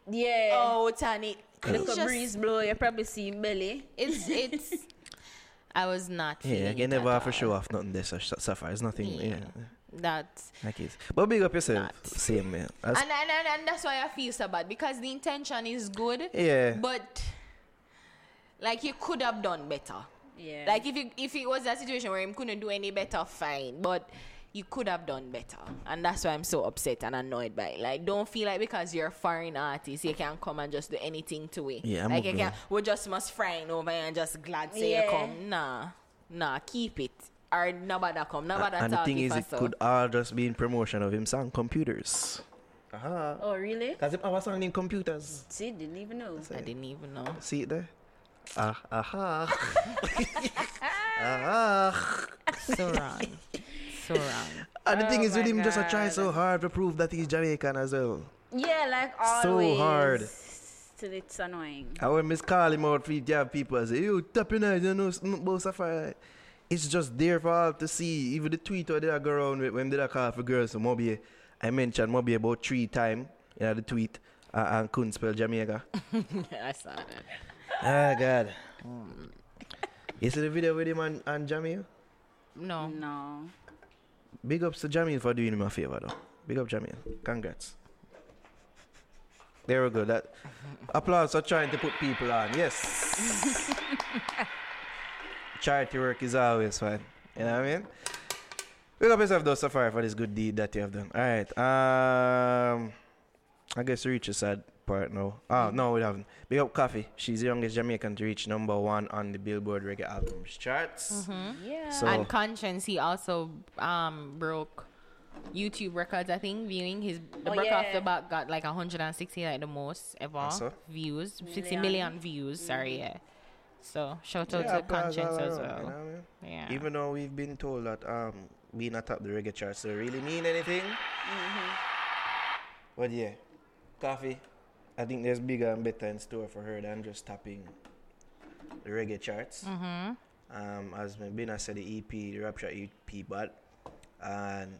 Yeah. Oh, Tani. Look a breeze blow, you probably see belly. It's... I was not feeling it. Yeah, you never have to show off nothing there, Safari. It's nothing... Yeah. That's like it, but big up yourself, same man. And that's why I feel so bad because the intention is good, but like you could have done better, Like if it was a situation where you couldn't do any better, fine, but you could have done better, and that's why I'm so upset and annoyed by it. Like, don't feel like because you're a foreign artist, you can't come and just do anything to it. Yeah, like you can't. We just must frying over and just glad say you come. Nah, keep it. Or nobody come, nobody and the thing is, it could all just be in promotion of him song Computers. Oh, really? Because it was song in Computers. See, didn't even know. I didn't even know. See it there? So wrong. So wrong. And the thing is, with him just try so hard to prove that he's Jamaican as well. Yeah, like always. So hard. Till it's annoying. I will miscall him out for you people and say, "You tapping eyes, you know, both Safari." It's just there for all to see. Even the tweet where I go around with when I call for girls to Moby, I mentioned Moby about 3 times in the tweet and couldn't spell Jamaica. I saw that. Ah, God. You see the video with him and Jamil? No. Big ups to Jamil for doing him a favor, though. Big up, Jamil. Congrats. There we go. That applause for trying to put people on. Yes. Charity work is always fun. You know what I mean? Big up yourself though, Safari, for this good deed that you have done. Alright. I guess we reach a sad part now. Oh, no, we haven't. Big up Coffee. She's the youngest Jamaican to reach #1 on the Billboard Reggae Albums charts. Mm-hmm. Yeah. So, and Conscience, he also broke YouTube records, I think, viewing. Off the Back got like 160, like the most ever views. 60 million views, yeah. So, shout out to Conscience as well. You know what I mean? Yeah. Even though we've been told that being atop the reggae charts doesn't really mean anything. Mm-hmm. But yeah, Coffee, I think there's bigger and better in store for her than just topping the reggae charts. Mm-hmm. As Bina said, the EP, the Rapture EP, but and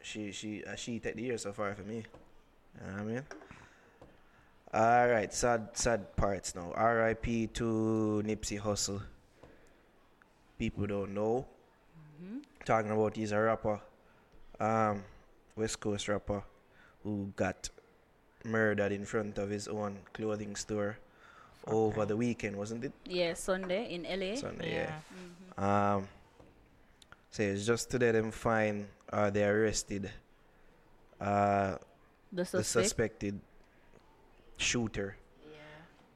she take the year so far for me. You know what I mean? Alright, sad parts now. R.I.P. to Nipsey Hussle. People don't know. Mm-hmm. Talking about he's a rapper, West Coast rapper, who got murdered in front of his own clothing store over the weekend, wasn't it? Yeah, Sunday in LA. Mm-hmm. So it's just today them fine. They arrested the suspected shooter,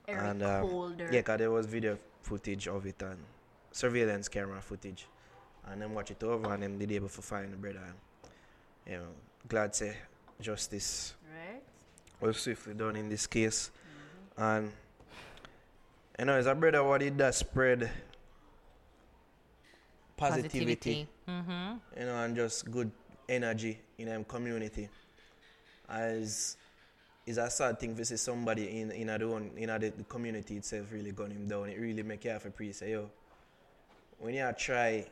and cause there was video footage of it and surveillance camera footage, and then watch it over and them did able to find the brother. You know, glad say justice was swiftly done in this case, and you know, as a brother what it does spread positivity. Mm-hmm. You know, and just good energy in them community. As it's a sad thing to see somebody in the community itself really gun him down. It really make you have a priest. Yo, when you try,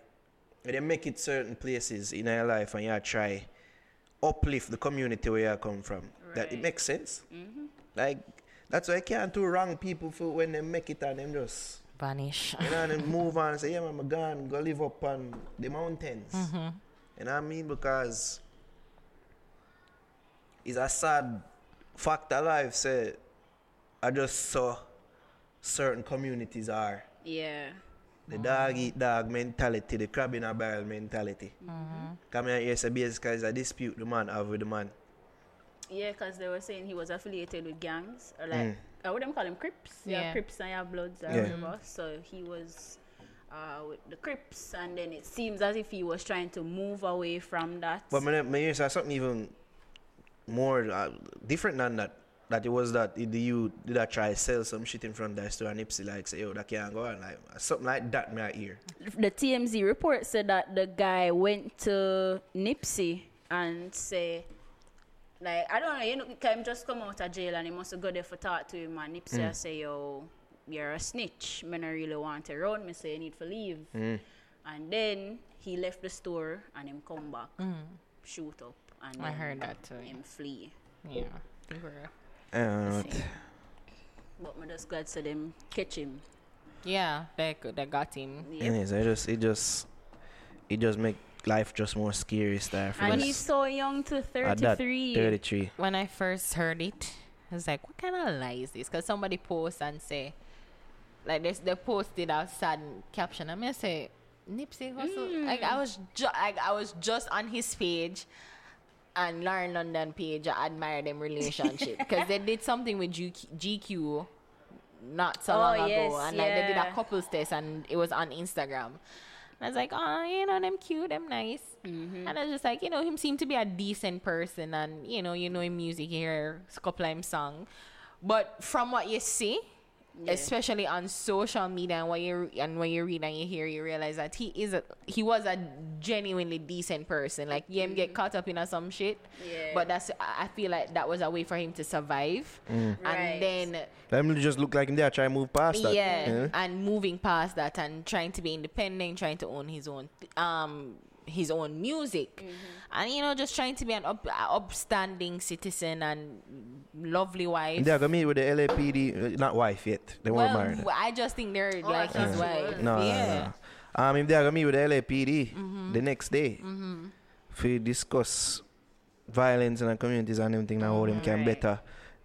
when you make it certain places in your life and you try uplift the community where you come from, that it makes sense. Mm-hmm. Like, that's why you can't do wrong people for when they make it and them just vanish. You know, and then move on and say, yeah, man, I'm gone, go live up on the mountains. Mm-hmm. You know what I mean? Because it's a sad fact of life, say, I just saw certain communities are. Yeah. The dog eat dog mentality, the crab in a barrel mentality. Come here, say basically it's a dispute the man have with the man. Yeah, because they were saying he was affiliated with gangs, or like, I wouldn't call him Crips. Yeah, Crips and your Bloods, I remember. So he was with the Crips, and then it seems as if he was trying to move away from that. But my ears are something even more different than that. That it was that the youth did I try to sell some shit in front of the store and Nipsey like say, yo, that can't go on, like something like that my ear. The TMZ report said that the guy went to Nipsey and say, like, I don't know, you know, he just come out of jail and he must have got there for talk to him, and Nipsey say, yo, you're a snitch. I don't really want to run me, so you need to leave. And then he left the store and him come back, shoot up, and I heard that too. Him flee. Yeah. But my just glad to them catch him. Yeah, they got him. Yep. Anyways, it just make life just more scary stuff. And he's so young to 33. 33. When I first heard it, I was like, what kind of lie is this? Because somebody posts and say, like this, they posted a sad caption. I mean, say Nipsey Hussle. Like I was just on his page. And Lauren London page, I admire them relationship because they did something with GQ not so long ago, and like they did a couples test, and it was on Instagram. And I was like, oh, you know, them cute, them nice, and I was just like, you know, him seemed to be a decent person, and you know, him music here, a couple of him song, but from what you see, especially on social media and when you read and you hear, you realize that he was a genuinely decent person. Like him get caught up in some shit, but that's, I feel like that was a way for him to survive. And then let me just look like him there, try and move past that. And moving past that and trying to be independent, trying to own his own his own music, and you know, just trying to be an upstanding citizen and lovely wife. They're gonna meet with the LAPD, not wife yet. They weren't married. I just think they're like his wife. No. If they're gonna meet with the LAPD the next day, we discuss violence in the communities and everything, and how them can better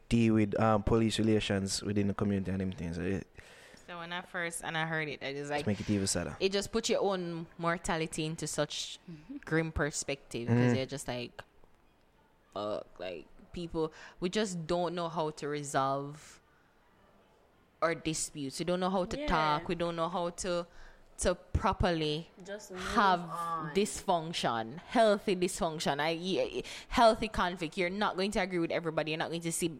deal with police relations within the community and everything. So when I first and I heard it, I just like, make it even sadder. It just puts your own mortality into such grim perspective, because you're just like, fuck, like people, we just don't know how to resolve our disputes. We don't know how to talk. We don't know how to properly just have dysfunction, healthy dysfunction, healthy conflict. You're not going to agree with everybody. You're not going to see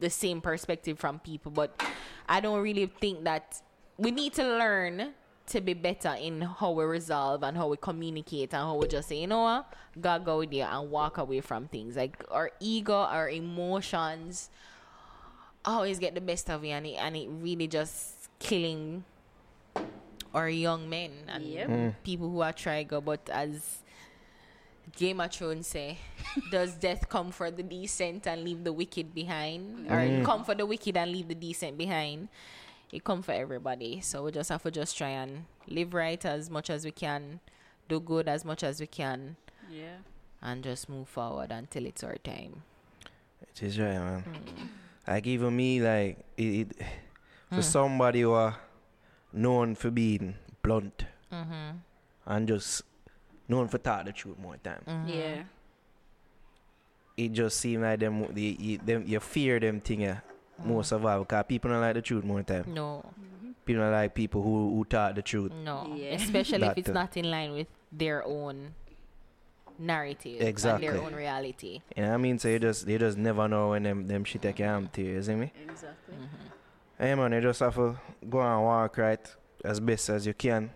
the same perspective from people, but I don't really think that we need to learn to be better in how we resolve and how we communicate and how we just say, you know what, God go with you, and walk away from things. Like our ego, our emotions always get the best of you, and it really just killing our young men and people who are trigger. But as Game of Thrones say, does death come for the decent and leave the wicked behind? Or come for the wicked and leave the decent behind? It come for everybody. So we just have to just try and live right as much as we can, do good as much as we can, and just move forward until it's our time. It is right, man. Like even me, like it for somebody who are known for being blunt and just known for talk the truth more time. Yeah. It just seems like them you fear them thing more survival, because people don't like the truth more time. No. People don't like people who talk the truth. No. Yeah. Especially if it's not in line with their own narrative. Exactly. And their own reality. You know what I mean? So you just never know when them shit that can happen to you, isn't it? Exactly. Hey man, you just have to go and walk right as best as you can.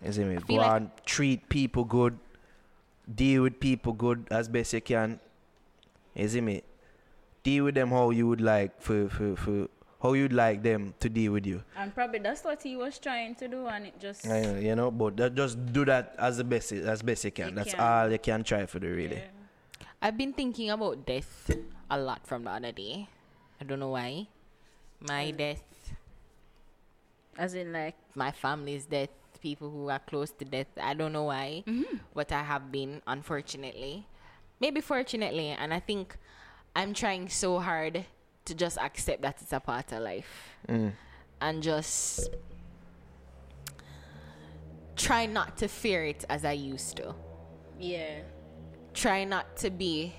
Go and like treat people good, deal with people good as best you can. Deal with them how you would like for how you'd like them to deal with you. And probably that's what he was trying to do, and it just but that, just do that as best you can. That's all you can try for the really. Yeah. I've been thinking about death a lot from the other day. I don't know why. My death. As in like my family's death. with people who are close to death. I don't know why, but I have been, unfortunately. Maybe fortunately. And I think I'm trying so hard to just accept that it's a part of life. And just try not to fear it as I used to. Yeah. Try not to be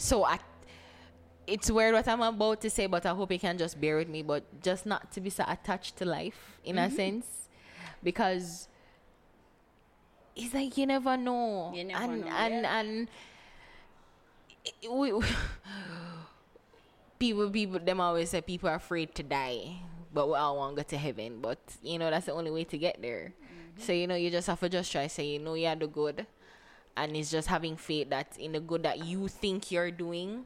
so it's weird what I'm about to say, but I hope you can just bear with me, but just not to be so attached to life in a sense, because it's like you never know. You never know. And people them always say people are afraid to die, but we all want to go to heaven, but you know that's the only way to get there. So you know you just have to just try say you know you are the good, and it's just having faith that in the good that you think you're doing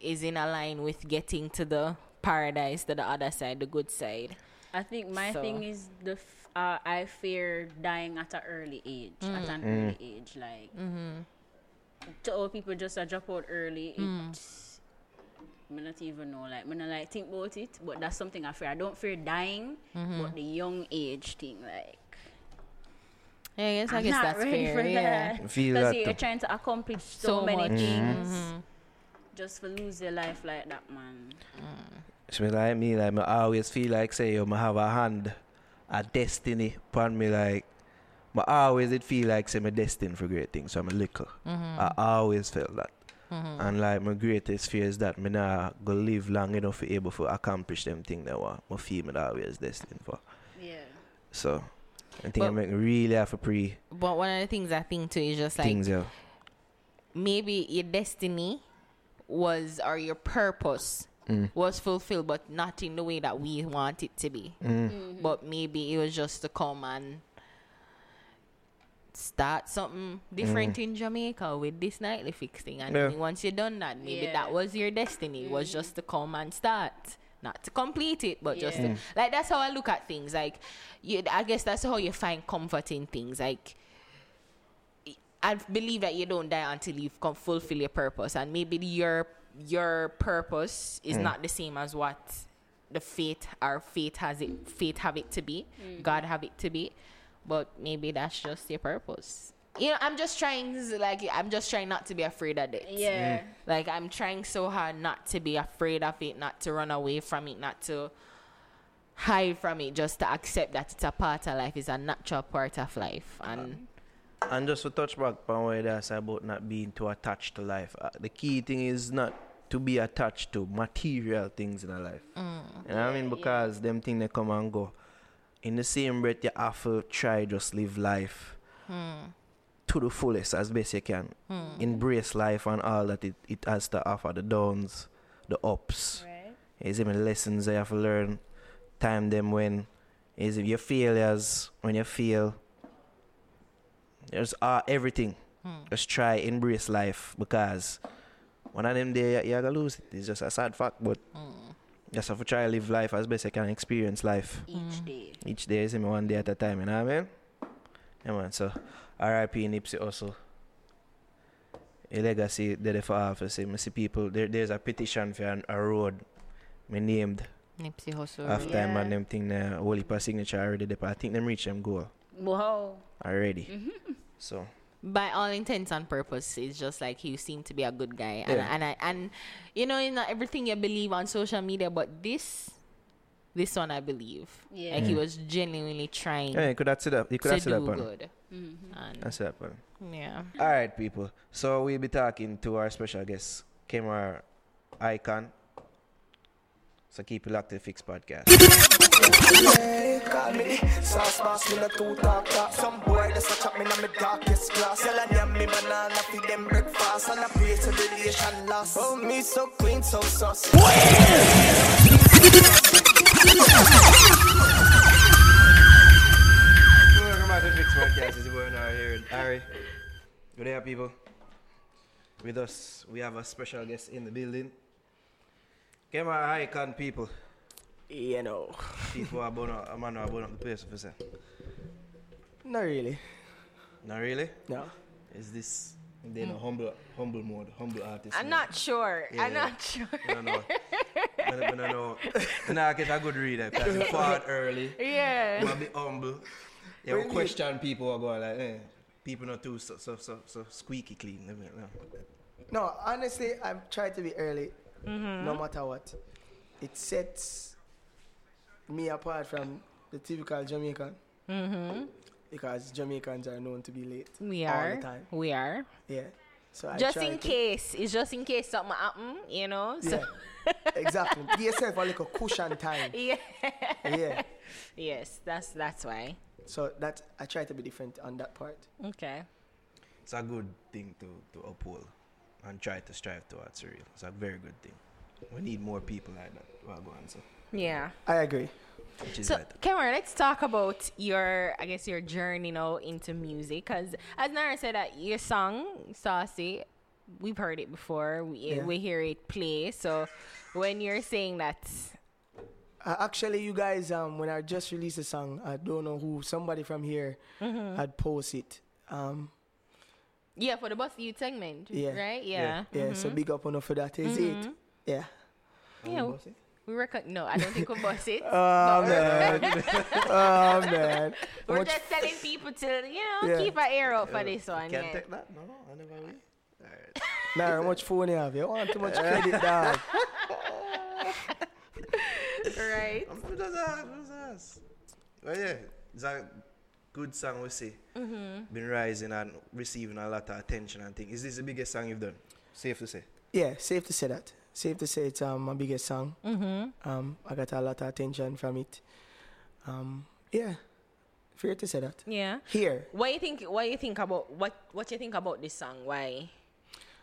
is in a line with getting to the paradise, to the other side, the good side. I think my thing is I fear dying at an early age. Like to all people just drop out early. I not even know, like, I don't like think about it, but that's something I fear. I don't fear dying, but the young age thing, like, yeah, I guess not that's ready fair. For that. Because you're trying to accomplish so many things just for lose your life like that, man. So like me, like I always feel like say I have a hand, a destiny upon me, like. But I always feel like say I'm destined for great things, so I'm a little. I always felt that. And like my greatest fear is that me nah go live long enough to be able to accomplish them thing that I feel me always destined for. Yeah. So I think I make really have a pre. But one of the things I think too is just like things, maybe your destiny was or your purpose was fulfilled, but not in the way that we want it to be. But maybe it was just to come and start something different in Jamaica with this nightly fixing, and then once you done that, maybe that was your destiny, was just to come and start, not to complete it, but just to, like, that's how I look at things. Like, you, I guess that's how you find comfort in things. Like, I believe that you don't die until you fulfill your purpose, and maybe your purpose is not the same as what the fate have it to be, God have it to be. But maybe that's just your purpose. You know, I'm just trying not to be afraid of it. Yeah. Like, I'm trying so hard not to be afraid of it, not to run away from it, not to hide from it, just to accept that it's a part of life, it's a natural part of life. And just to touch back on what I said about not being too attached to life, the key thing is not to be attached to material things in our life. You know what I mean? Because them things, they come and go. In the same breath, you have to try just live life to the fullest as best you can. Embrace life and all that it has to offer, the downs, the ups. Right. It's even lessons you have to learn. Time them when is your failures, when you fail. There's everything. Just try, embrace life, because one of them days you're going to lose it. It's just a sad fact, but... Just have to try to live life as best I can, experience life. Each day is one day at a time, you know what I mean? Yeah, man, so R.I.P. Nipsey Hussle. A legacy that for half, I say, I see people, there's a petition for a road me named Nipsey Hussle. After time and them thing, the whole heap of signature already there, but I think them reach them goal. Wow. Already. So. By all intents and purposes, it's just like you seem to be a good guy, and you know, not everything you believe on social media, but this one I believe, like he was genuinely trying. Yeah, you could have said that. You could have said that. Good. That's that one. Yeah. All right, people. So we'll be talking to our special guest, Kemar Highcon. So keep it locked to the Fix Podcast. Hey, call me sauce mask in a two-top. Some boy that's a chop me in my darkest class. Tell them me banana feed them breakfast, and I pray to the nation last. Oh, me so clean, so saucy. Welcome back to the Fix Podcast. It's going on here. Harry, good day, people. With us, we have a special guest in the building. Kemar Highcon, people. You know, people are born up, man, are born up the place for say. Not really. No. Is this then a humble mode, humble artist? I'm not sure. No. I get a good reader because you part early. Yeah. You want to be humble. You really? Question people are going like, eh, people not too so squeaky clean. No, honestly, I've tried to be early, no matter what. It sets me apart from the typical Jamaican. Mm-hmm. Because Jamaicans are known to be late. All the time. We are. Yeah. So just in case. It's just in case something happen, you know. So. Yeah. Exactly. Give yourself a little cushion time. Yeah. Yeah. Yes, that's why. So that I try to be different on that part. Okay. It's a good thing to uphold and try to strive towards, real. It's a very good thing. We need more people like that. Well, go on, so. Yeah. I agree. So, Kemar, let's talk about your journey now into music. Because as Nara said, your song, Saucy, we've heard it before. We hear it play. So when you're saying that... actually, you guys, when I just released the song, I don't know who, somebody from here had posted it. Yeah, for the Buss Di Utes segment, right? Yeah. Yeah, so big up on her for that. Is it? Yeah. Yeah. We no, I don't think we'll boss it. Oh, man. Oh, man. We're just telling people to, keep an ear out for this one. Can't take that? No, I never will. All right. Nah, how much phone you have? You want too much credit, dog. Right. I'm just well, yeah, it's a good song, we say. Mm-hmm. Been rising and receiving a lot of attention and things. Is this the biggest song you've done? Safe to say? Yeah, safe to say that. Safe to say it's my biggest song. Mm-hmm. I got a lot of attention from it. Yeah, fair to say that. Yeah. Here. What you think about this song? Why?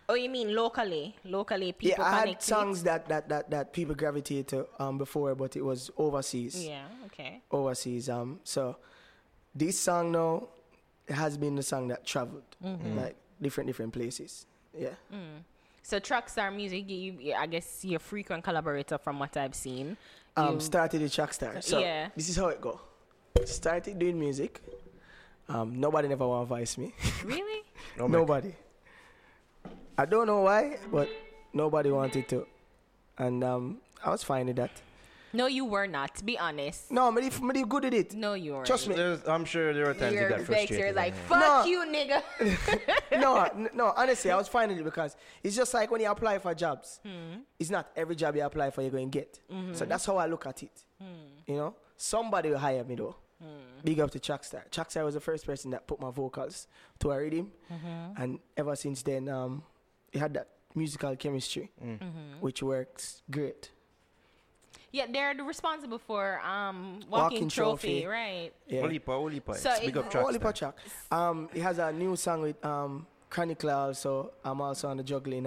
Oh, you mean locally? Locally, people. Yeah, I had songs that people gravitate to before, but it was overseas. Yeah. Okay. Overseas. So this song now has been the song that traveled like different places. Yeah. Mm. So Trackstar Music, I guess you're a frequent collaborator from what I've seen. Started with Trackstar. So this is how it go. Started doing music. Nobody never want to voice me. Really? Nobody. I don't know why, but nobody wanted to. And I was fine with that. No, you were not. Be honest. No, I'm good at it. No, you weren't. Trust me. I'm sure there were times you got frustrated. You're like, fuck you, nigga. No, honestly, I was fine with it because it's just like when you apply for jobs. Mm. It's not every job you apply for you're going to get. Mm-hmm. So that's how I look at it. Mm. You know? Somebody will hire me, though. Mm. Big up to Trackstar. Trackstar was the first person that put my vocals to a rhythm. Mm-hmm. And ever since then, it had that musical chemistry, which works great. Yeah, they're responsible for Walking Trophy, right? Yeah. Olipa. So big up Trackstar. It has a new song with Chronicle, also. I'm also on the juggling.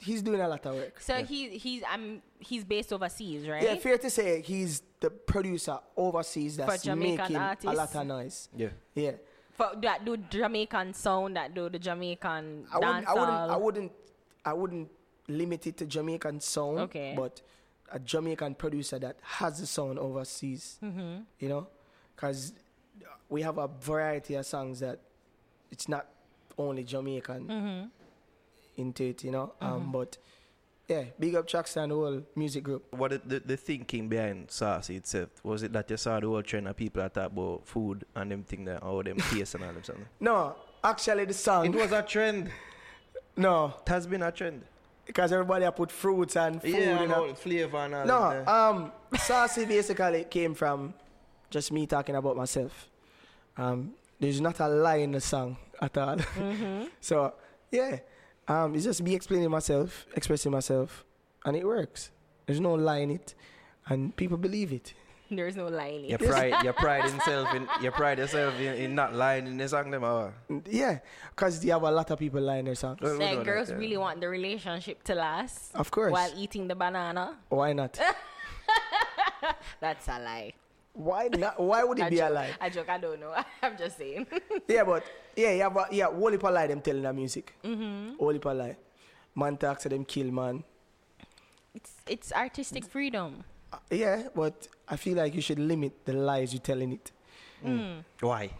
He's doing a lot of work. So he's based overseas, right? Yeah, fair to say he's the producer overseas that's making artists. A lot of noise. Yeah. Yeah. For that do Jamaican sound, that do the Jamaican dance. I wouldn't limited to Jamaican sound, but a Jamaican producer that has the sound overseas, you know, because we have a variety of songs that it's not only Jamaican into it, you know, but yeah, big up Trackstar and the whole music group. What the thinking behind Saucy itself? Was it that you saw the whole trend of people that talk about food and them thing that all them taste and all them something? No, actually the song. It was a trend. No. It has been a trend. Because everybody put fruits and food and all flavor and all that. No, Saucy basically came from just me talking about myself. There's not a lie in the song at all. Mm-hmm. So, yeah, it's just me expressing myself, and it works. There's no lie in it, and people believe it. There's no lie in it. You pride yourself in not lying in the song them or? Yeah, because you have a lot of people lying in their songs. Like girls really want the relationship to last. Of course. While eating the banana. Why not? That's a lie. Why not? Why would it be a lie? I joke, I don't know. I'm just saying. Yeah, but yeah, whole heap of lie them telling the music. Mm-hmm. Whole heap of lie. Man talks to them kill man. It's artistic freedom. Yeah, but I feel like you should limit the lies you're telling it. Mm. Why?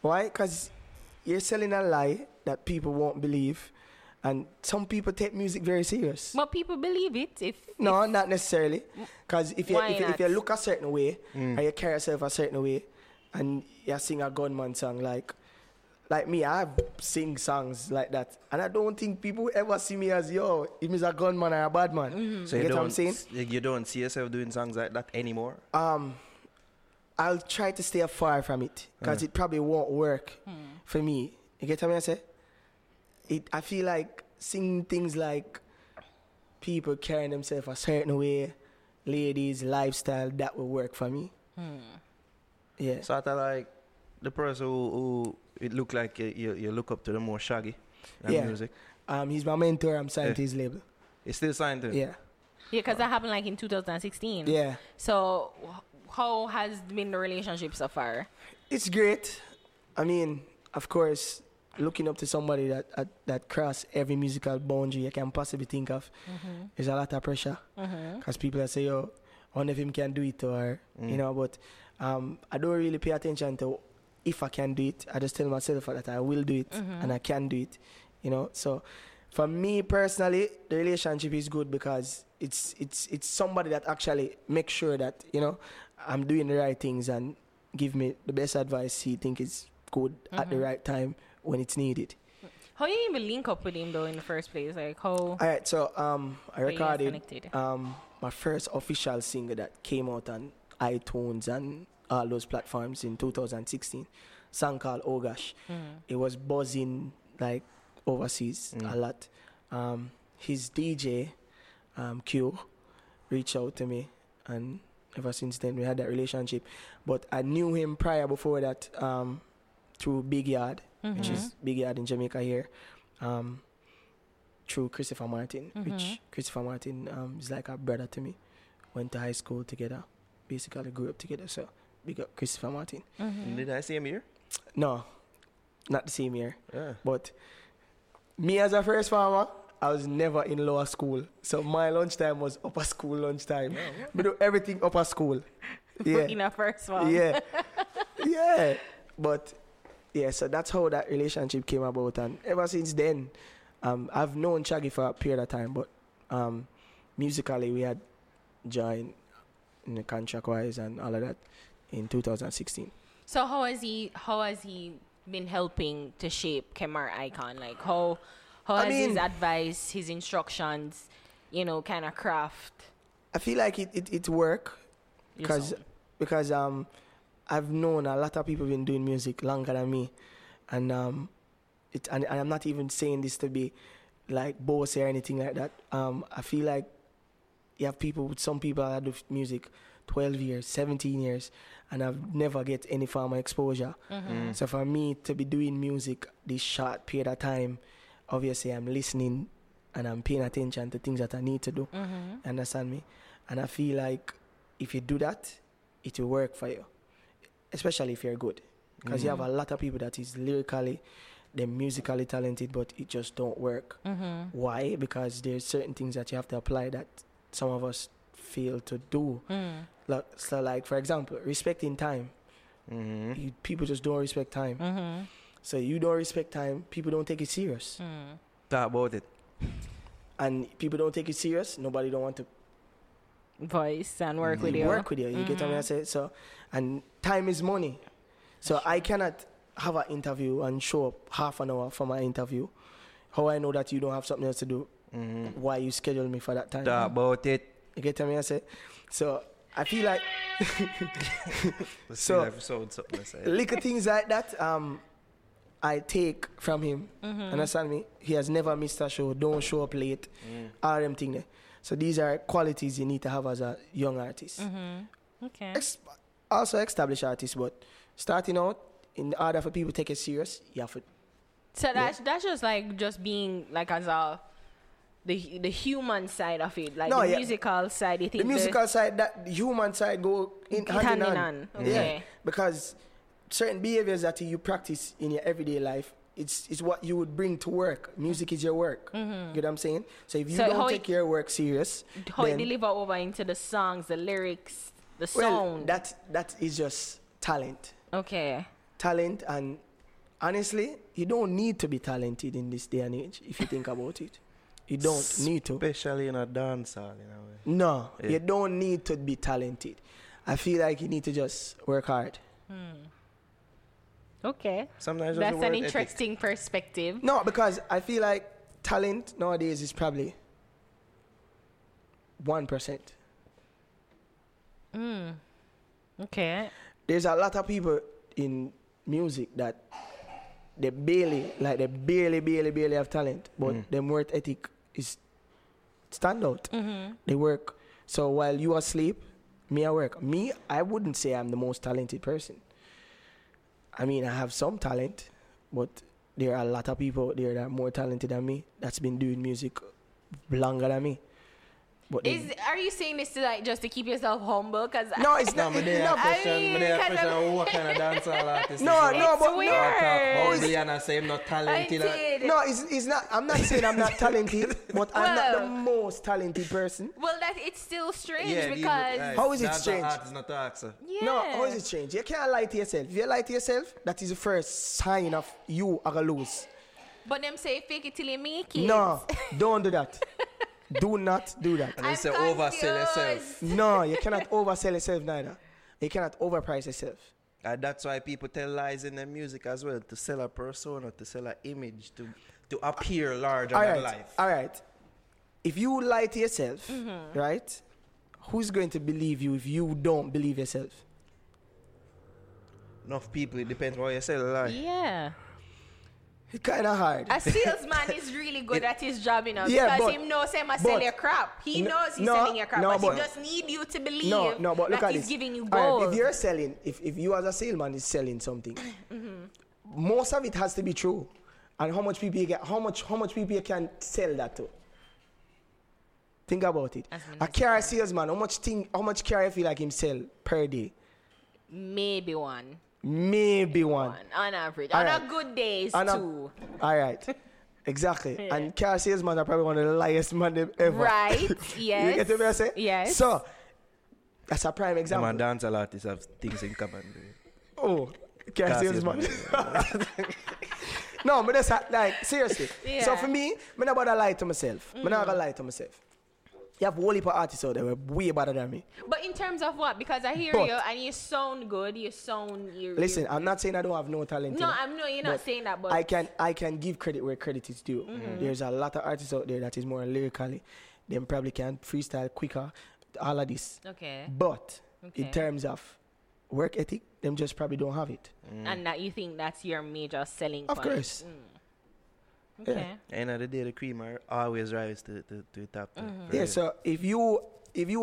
Because you're selling a lie that people won't believe, And some people take music very serious. But people believe it No, not necessarily. Because if you look a certain way, and you carry yourself a certain way, and you sing a gunman song, like me, I sing songs like that. And I don't think people ever see me as, if he's a gunman or a bad man. Mm-hmm. So you get what I'm saying? You don't see yourself doing songs like that anymore? I'll try to stay far from it, because it probably won't work for me. You get what I say? I feel like singing things like people carrying themselves a certain way, ladies, lifestyle, that will work for me. Yeah. Sort of like the person who it look like you look up to the more Shaggy than music. He's my mentor. I'm signed to his label. He's still signed to him? Yeah. Yeah, because that happened like in 2016. Yeah. So how has been the relationship so far? It's great. I mean, of course, looking up to somebody that cross every musical boundary you can possibly think of, there's a lot of pressure. Because people that say, I wonder if him can do it, or, but I don't really pay attention to if I can do it. I just tell myself that I will do it, and I can do it, So for me personally, the relationship is good because it's somebody that actually makes sure that, I'm doing the right things and give me the best advice he thinks is good at the right time when it's needed. How do you even link up with him though in the first place? Like how? All right, so I recorded my first official single that came out on iTunes and all those platforms in 2016. Song called Oh Gosh. It was buzzing like overseas a lot. His DJ Q reached out to me, and ever since then we had that relationship. But I knew him before that through Big Yard, which is Big Yard in Jamaica here, through Christopher Martin, which Christopher Martin is like a brother to me. Went to high school together, basically grew up together, so big up Christopher Martin. Did I see him here? No, not the same year. Yeah. But me as a first farmer, I was never in lower school. So my lunchtime was upper school lunchtime. Yeah. We do everything upper school. Yeah. In a first farm. Yeah. Yeah. But yeah, so that's how that relationship came about, and ever since then, I've known Shaggy for a period of time, but musically we had joined in the contract-wise and all of that in 2016. So how has he been helping to shape Kemar Highcon? Like how has his advice, his instructions, kind of craft? I feel like it work because I've known a lot of people been doing music longer than me, and and I'm not even saying this to be like bossy or anything like that. I feel like you have some people that do music 12 years, 17 years, and I've never get any form of exposure. So for me to be doing music this short period of time, obviously I'm listening and I'm paying attention to things that I need to do. You understand me? And I feel like if you do that, it will work for you. Especially if you're good, because you have a lot of people that is lyrically, they're musically talented, but it just don't work. Why? Because there's certain things that you have to apply that some of us fail to do. So like, for example, respecting time. People just don't respect time. So you don't respect time, people don't take it serious. Talk about it. And people don't take it serious, nobody don't want to voice and work with you. You get what I say? So, and time is money. So I cannot have an interview and show up half an hour for my interview. How I know that you don't have something else to do? Why you schedule me for that time? Talk about it. You get what I say? So I feel like little things like that I take from him. Understand me? He has never missed a show. Don't show up late. All them things there. So these are qualities you need to have as a young artist. Okay. Also established artists, but starting out, in order for people to take it serious, you have to. So that's just like being like as a the human side of it, like the musical side. The musical side, that the human side go in hand in hand. Okay. Yeah, because certain behaviors that you practice in your everyday life, It's what you would bring to work. Music is your work. You know what I'm saying? So if you don't take your work serious, how you deliver over into the songs, the lyrics, the sound. That is just talent. Okay. Talent and honestly, you don't need to be talented in this day and age, if you think about it. You don't need to. Especially in a dance hall, in a way. No, yeah. You don't need to be talented. I feel like you need to just work hard. Hmm. Okay. Sometimes that's an interesting perspective. No, because I feel like talent nowadays is probably 1%. Mm. Okay. There's a lot of people in music that they barely have talent, but their work ethic is stand out. Mm-hmm. They work. So while you are asleep, me I work. Me, I wouldn't say I'm the most talented person. I mean, I have some talent, but there are a lot of people out there that are more talented than me that's been doing music longer than me. Are you saying this to like just to keep yourself humble? Cause no, it's not. No, it's not. I'm not saying I'm not talented, but I'm not the most talented person. Well, that it's still strange because how is it strange? No, how is it strange? You can't lie to yourself. If you lie to yourself, that is the first sign of you are gonna lose. But them say fake it till you make it. No, don't do that. Do not do that. And they say oversell yourself. No, you cannot oversell yourself neither. You cannot overprice yourself. And that's why people tell lies in their music as well, to sell a persona, to sell an image, to appear larger than life. All right. If you lie to yourself, right, who's going to believe you if you don't believe yourself? Enough people. It depends on how you sell a lie. Yeah. It's kind of hard. A salesman is really good at his job, you know, because he knows him sell your crap. He knows he's selling your crap, but he just need you to believe that he's giving you gold. If you're selling, if you as a salesman is selling something, most of it has to be true. And how much people you get, how much people you can sell that to. Think about it. A car salesman, how much car I feel like him sell per day? Maybe one. On average. All on a good days, too. All right. Exactly. Yeah. And car salesmen are probably one of the liest men ever. Right. Yes. You get what I say? Yes. So, that's a prime example. And dance artists have things in common. Oh, car salesman. No, but that's like, seriously. Yeah. So, for me, I'm not going to lie to myself. I'm not going to lie to myself. You have a whole heap of artists out there who are way better than me. But in terms of what? Because I hear you and you sound good. Listen, I'm not saying I don't have no talent. No, you're not saying that. But I can give credit where credit is due. Mm-hmm. There's a lot of artists out there that is more lyrically. They probably can freestyle quicker. All of this. Okay. But in terms of work ethic, them just probably don't have it. Mm. And that you think that's your major selling point. Of course. Mm. Okay. Yeah. End of the day, the cream always rise to the top. Mm-hmm. Yeah. So if you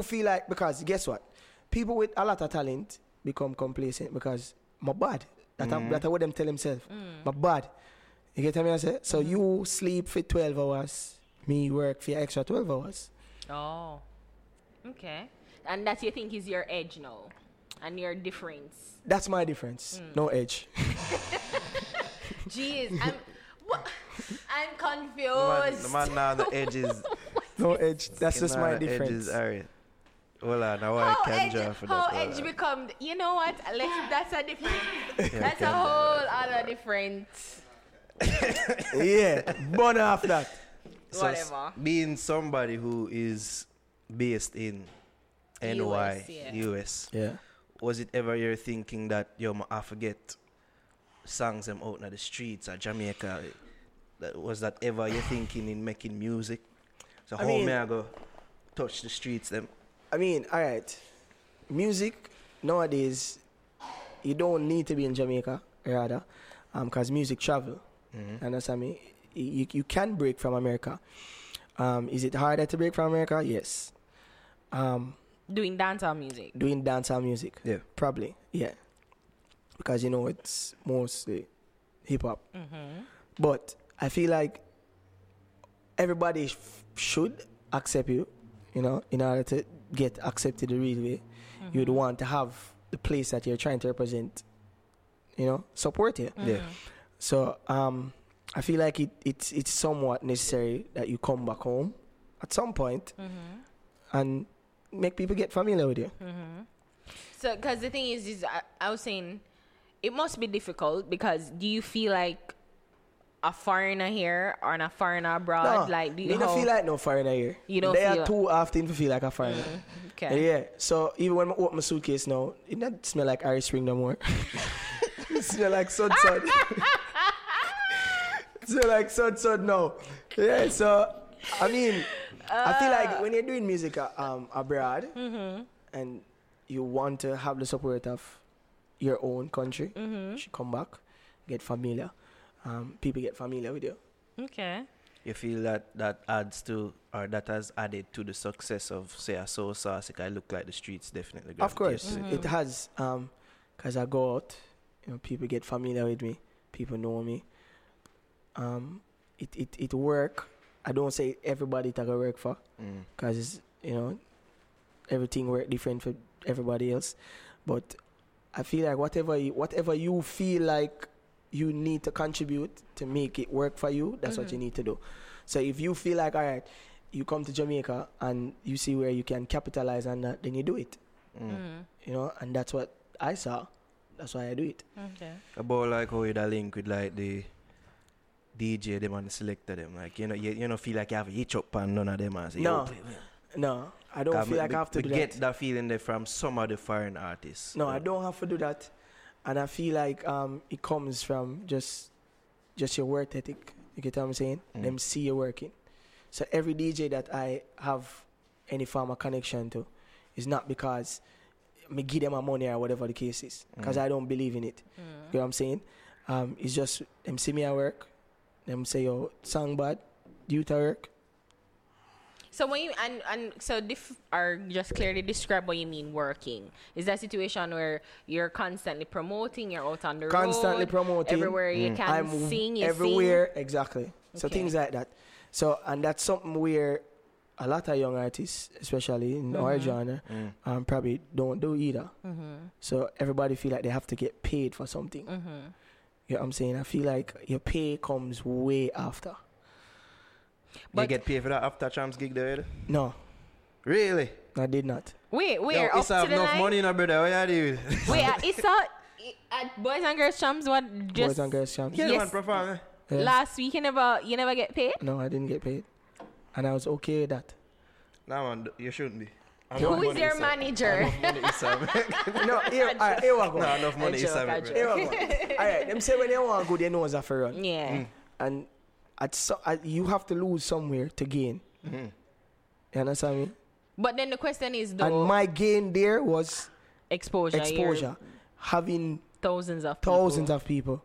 feel like, because guess what, people with a lot of talent become complacent because my bad. That's what them tell themselves. Mm. My bad. You get what I say? So you sleep for 12 hours. Me work for extra 12 hours. Oh. Okay. And that you think is your edge now, and your difference. That's my difference. Mm. No edge. Jeez. I'm confused. The man now the edges. No edge. That's just my difference. Edges, all right. Well, now I can draw for that. How edge become? You know what? That's a different. That's a whole other different. Yeah, born off that. Whatever. So being somebody who is based in NY, US. Yeah. Was it ever your thinking that I forget songs them out in the streets or Jamaica? Was that ever your thinking in making music? So how may I go touch the streets them? I mean, all right. Music nowadays, you don't need to be in Jamaica, rather, because music travel. Mm-hmm. And that's, I mean, you can break from America. Is it harder to break from America? Yes. Doing dancehall music. Yeah. Probably, yeah. Because, it's mostly hip-hop. Mm-hmm. But I feel like everybody should accept you, in order to get accepted the real way. Mm-hmm. You'd want to have the place that you're trying to represent, support you. Mm-hmm. Yeah. So I feel like it's somewhat necessary that you come back home at some point and make people get familiar with you. Mm-hmm. So, because the thing is I was saying, It must be difficult because do you feel like a foreigner here or a foreigner abroad? No, like, do you don't feel like no foreigner here. You don't. They feel are too often to feel like a foreigner. Mm, okay. Yeah. So even when I open my suitcase now, it doesn't smell like Irish Spring no more. It smell like sod. So like sod now. Yeah. So I mean, I feel like when you're doing music abroad, mm-hmm. and you want to have the support of your own country, mm-hmm. you should come back, get familiar. People get familiar with you. Okay. You feel that adds to, or that has added to the success of, say, a So Saucy. I look like the streets definitely. Of course, mm-hmm. it has. Cause I go out, you know, people get familiar with me. People know me. It work. I don't say everybody that I work for, cause it's, you know, everything work different for everybody else. But I feel like whatever you feel like you need to contribute to make it work for you, that's mm-hmm. what you need to do. So if you feel like, all right, you come to Jamaica and you see where you can capitalize on that, then you do it. Mm. You know, and that's what I saw. That's why I do it. Okay. About like how you da link with like the DJ them and the selector them. Like, you know, you don't feel like you have a hitch up on none of them and say, no. No, I don't feel like I have to do that. You get that feeling there from some of the foreign artists. No, I don't have to do that. And I feel like it comes from just your work ethic. You get what I'm saying? Them see you working. So every DJ that I have any form of connection to is not because me give them my money or whatever the case is. Because I don't believe in it. Mm. You know what I'm saying? It's just them see me at work. Them say, yo, song bad, do to work. So when you just clearly describe what you mean working. Is that a situation where you're constantly promoting, you're out on the road, constantly promoting everywhere you can, sing everywhere. Exactly. So okay. Things like that. So and that's something where a lot of young artists, especially in our genre, probably don't do either. Mm-hmm. So everybody feel like they have to get paid for something. Mm-hmm. You know what I'm saying? I feel like your pay comes way after. But you get paid for that after Champs gig there? No. Really? I did not. Wait, where? Yo, Issa have enough money now, brother. What do you do? Wait, Issa at Boys and Girls Champs, what? Just Boys and Girls Champs. You don't perform, eh? Yes. Last week, you never get paid? No, I didn't get paid. And I was okay with that. No, man, you shouldn't be. Who is your manager? No, here we go. No, enough money, Issa. Here we go. All right, them say when they want to go, they know it's a for run. Yeah. And... you have to lose somewhere to gain. Mm-hmm. You understand me? But then the question is, though... And my gain there was... Exposure. Having... Thousands of people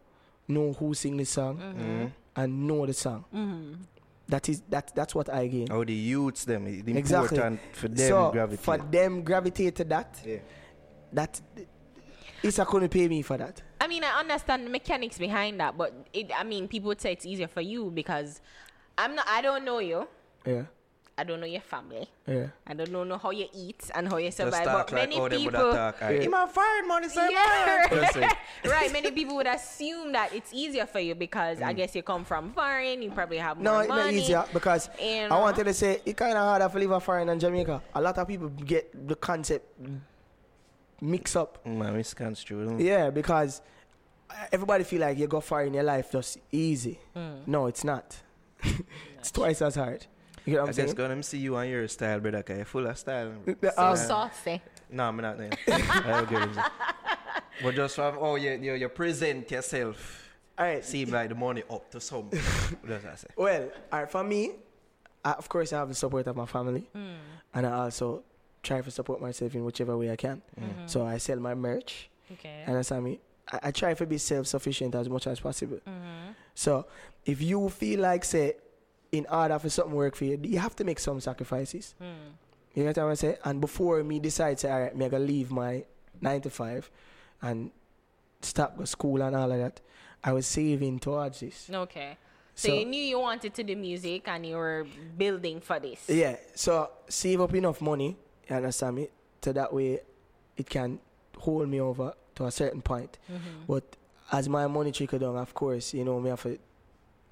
know who sing the song and know the song. Mm-hmm. That's what I gain. Oh, the youths, them. It's important for them to gravitate. For them gravitate to that. Yeah. That... Issa couldn't pay me for that. I mean, I understand the mechanics behind that, but people would say it's easier for you because I don't know you. Yeah. I don't know your family. Yeah. I don't know how you eat and how you survive. But like many people... Right, many people would assume that it's easier for you because I guess you come from foreign, you probably have more money. No, it's not easier because I wanted to say it's kind of harder to live in foreign than Jamaica. A lot of people get the concept... mix up. Misconstrued. Yeah, because everybody feel like you go far in your life just easy. No, it's not. It's twice as hard. You know what I'm saying? I just gonna see you on your style, brother, because you're full of style. So saucy. No, I'm not there. But just from, you present yourself. All right. Seem like the money up to some. That's what I say. Well, for me, of course, I have the support of my family. And I also... try to support myself in whichever way I can. Mm-hmm. So I sell my merch. Okay. And that's what I mean. I try to be self-sufficient as much as possible. Mm-hmm. So if you feel like, say, in order for something work for you, you have to make some sacrifices. You know what I'm saying? And before me decide, say, all right, I'm going to leave my 9-to-5 and stop go school and all of that, I was saving towards this. Okay. So you knew you wanted to do music and you were building for this. Yeah. So save up enough money. You understand me? So that way it can hold me over to a certain point. Mm-hmm. But as my money trickle down, of course, you know, me have to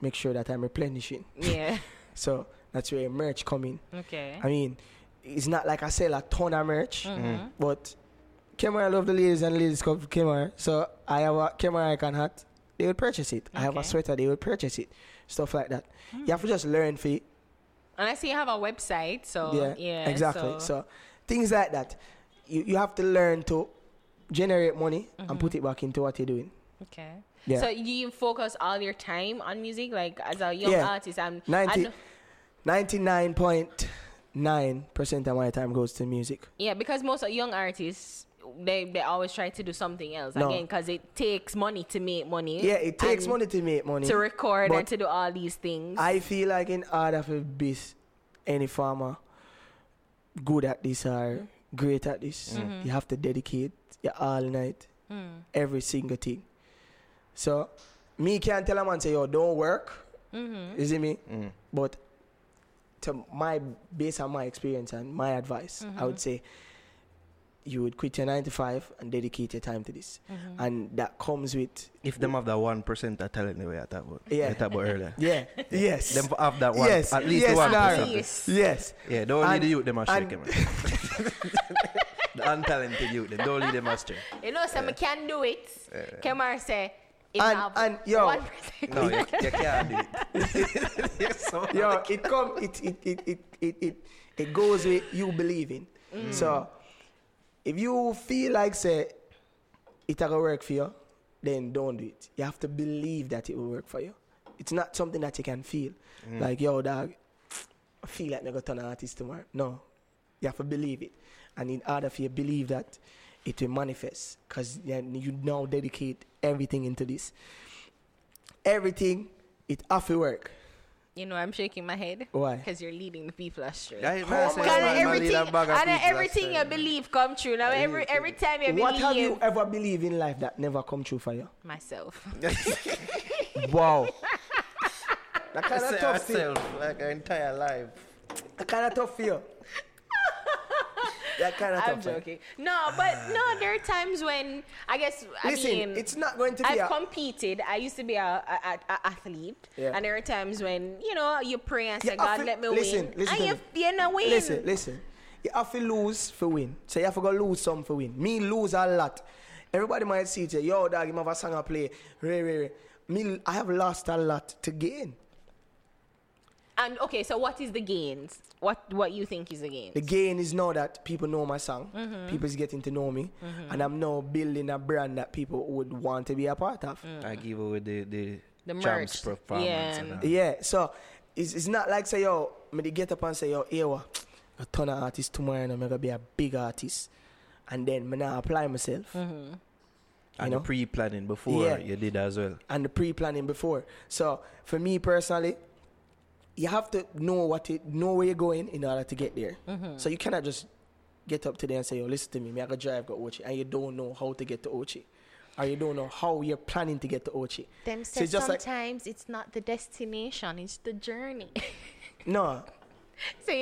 make sure that I'm replenishing. Yeah. So that's where merch come in. Okay. I mean, it's not like I sell a ton of merch, but Kemar, I love the ladies and the ladies come to Kemar. So I have a Kemar Highcon hat. They will purchase it. Okay. I have a sweater. They will purchase it. Stuff like that. Mm. You have to just learn for it. And I see you have a website. So, yeah exactly. So things like that. You have to learn to generate money and put it back into what you're doing. Okay. Yeah. So you focus all your time on music? Like as a young artist? 99.9% of my time goes to music. Yeah, because most young artists... They always try to do something else again because it takes money to make money. Yeah, it takes money to make money. To record and to do all these things. I feel like in order for this, any farmer good at this or great at this, you have to dedicate your all night, every single thing. So, me can't tell a man say, yo, don't work. You see me? But to my based on my experience and my advice, I would say, you would quit your 9 to 5 and dedicate your time to this, and that comes with if them have that 1% that talent they were at that about earlier. Yeah, yes. Them have that one. Yes, at least 1%. Yes. Yeah, don't lead the youth them astray, man. The untalented youth, don't lead them astray. You know, some can do it. Kemar say. And yo, 1%. No, you can't do it. Yo, it goes with you believing. So. If you feel like, say, it will work for you, then don't do it. You have to believe that it will work for you. It's not something that you can feel. Like, yo, dog, I feel like I'm going to turn an artist tomorrow. No. You have to believe it. And in order for you to believe that, it will manifest. Because you now dedicate everything into this. Everything, it has to work. You know, I'm shaking my head. Why? Because you're leading the people astray. Everything you believe come true. Now, every time you believe... What have you ever believed in life that never come true for you? Myself. Wow. That kind of tough for like an entire life. That kind of tough for you. That kind of tough. I'm joking. No, but no, there are times when, I guess, it's not going to be... I've competed. I used to be an athlete. Yeah. And there are times when, you know, you pray and say, God, let me win. And you're not winning. Listen. You have to lose for win. So you have to go lose some for win. Me lose a lot. Everybody might see it. Yo, dog, you have a song I play. Me, I have lost a lot to gain. And okay, so what is the gains? What you think is the gain? The gain is now that people know my song, people is getting to know me, and I'm now building a brand that people would want to be a part of. I give away the merch performance. Yeah, so it's not like say yo, me get up and say yo, Ewa, a ton of artists tomorrow and I'm gonna be a big artist, and then me now apply myself. And the pre-planning before you did as well. And the pre-planning before. So for me personally. You have to know where you're going in order to get there. So you cannot just get up today and say, yo, listen to me, I got drive, got Ochi, and you don't know how to get to Ochi. Or you don't know how you're planning to get to Ochi. Them said so sometimes it's not the destination, it's the journey. No. So you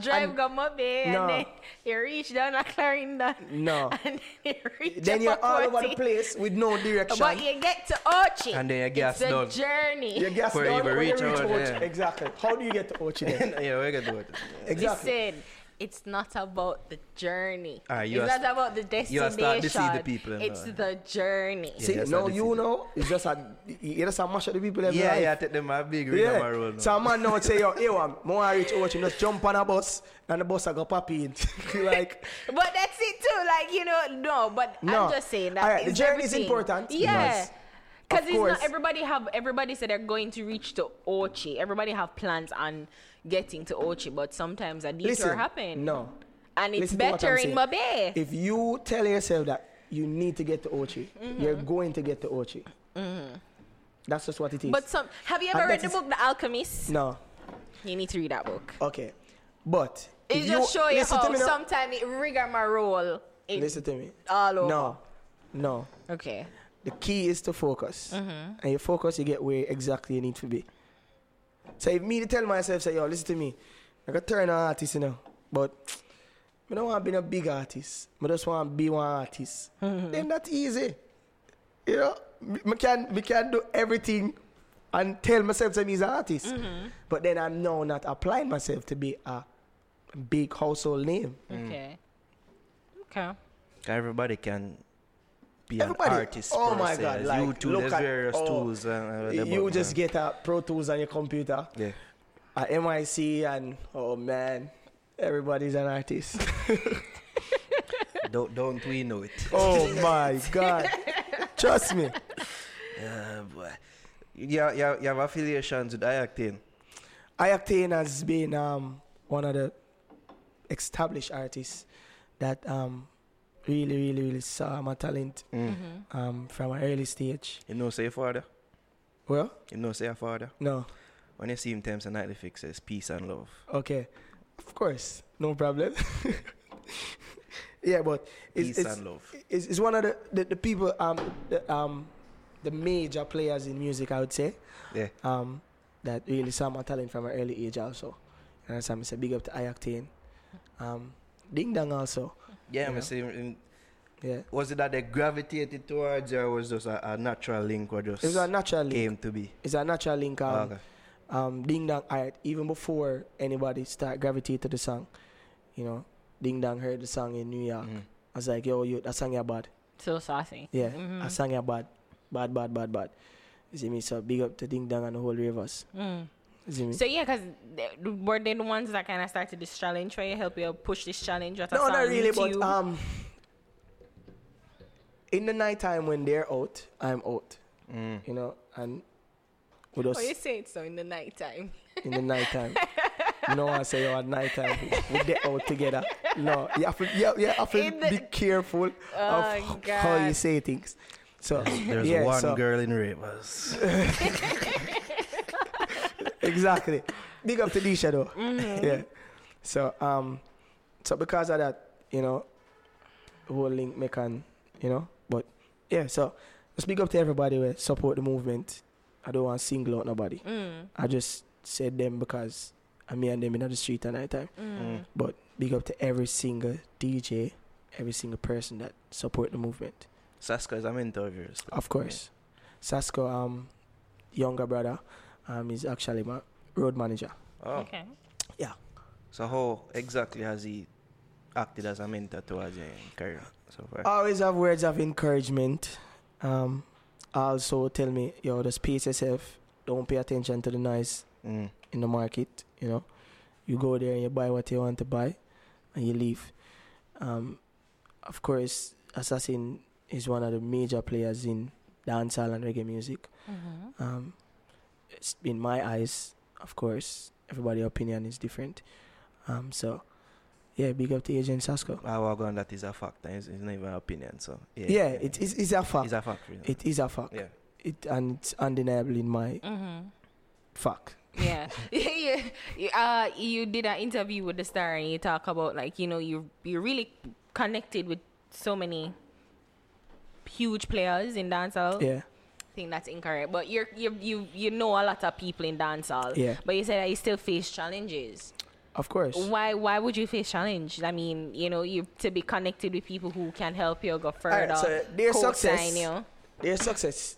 drive Gamobe and then you reach down a Clarinda. No. And then you reach then you're all over the place with no direction. But you get to Ochi. And then you gas down. It's a journey. You gas down when you reach Ochi. Yeah. Exactly. How do you get to Ochi then? Yeah, we get to Ochi. Exactly. Listen, it's not about the journey. It's not about the destination. You start to see the people. It's the journey. See, it's just a mash of the people. I take them a big ring on my road. So a man now say, yo, more I reach Ochi, just jump on a bus, and the bus I go poppy in. Like, but that's it too, like, you know, I'm just saying that. Right, the journey is important. Yeah. Because it's not everybody said they're going to reach to Ochi. Everybody have plans on getting to Ochi, but sometimes a detour happens. No. And it's better in Mabé. If you tell yourself that you need to get to Ochi, you're going to get to Ochi. That's just what it is. But have you ever read the book The Alchemist? No. You need to read that book. Okay. But it just shows you how sometimes it rigmarole. Listen to me. All over. No. Okay. The key is to focus. And you focus, you get where exactly you need to be. So if me to tell myself, say, yo, listen to me, I could turn an artist, you know, but I don't want to be a big artist. I just want to be one artist. Then that's easy. You know, we can do everything and tell myself that I'm an artist. But then I'm now not applying myself to be a big household name. Okay. everybody can be an artist. Oh my God! Like, you too, there's various tools. You just get a Pro Tools on your computer. Yeah. At MIC and oh man, everybody's an artist. Don't we know it? Oh my God! Trust me. Boy. Yeah, you have affiliations with I-Octane. I-Octane has been one of the established artists that really saw my talent from an early stage. You know, say father. Well, you know, say father. No. When you see him, times and nightly fixes, peace and love. Okay, of course, no problem. Yeah, but peace and love. It's one of the people the major players in music, I would say. Yeah. That really saw my talent from an early age also. And so I'm say big up to I-Octane. Ding Dong also. Yeah, I'm saying. Yeah. Was it that they gravitated towards, or was just a natural link, or just? It was a natural link. Came to be. It's a natural link. Ding Dong, even before anybody start gravitate to the song, you know, Ding Dong heard the song in New York. I was like, yo, that song you're bad. So saucy. Yeah, I sang you bad. Bad. You see me? So big up to Ding Dong and the whole Ravers. You see me? So yeah, because were they the ones that kind of started this challenge where you help you push this challenge? No, not really, but in the night time when they're out, I'm out. You know, and we just... Oh, you say it so, in the night time. In the night time. No one say, oh, at night time, we get out together. No, you have to be careful of how you say things. So there's one girl in Ravers. Exactly. Big up to Disha though. Yeah. So so because of that, you know, whole link me can, you know, but yeah, so just big up to everybody who support the movement. I don't want to single out nobody. I just said them because I me and them in the street at night time. But big up to every single DJ, every single person that support the movement. Sasko is a mentor of yours. Of course. Yeah. Sasko, younger brother, is actually my road manager. Oh. Okay. Yeah. So how exactly has he acted as a mentor towards your career so far? Always have words of encouragement. Also tell me, yo, just pace yourself. Don't pay attention to the noise in the market, you know. You go there and you buy what you want to buy and you leave. Of course, Assassin is one of the major players in dancehall and reggae music. It's in my eyes, of course, everybody's opinion is different. So, yeah, big up to Agent Sasko. That is a fact. It's not even an opinion. So, yeah, it's a fact. It's a fact. Really. It is a fact. Yeah. It's undeniable in my fact. Yeah. You did an interview with the Star and you talk about, like, you know, you're really connected with so many huge players in dancehall. Yeah, I think that's incorrect. But you know a lot of people in dancehall. Yeah. But you said that you still face challenges. Of course. Why would you face challenge? I mean, you know, you to be connected with people who can help you go further. Right, so their success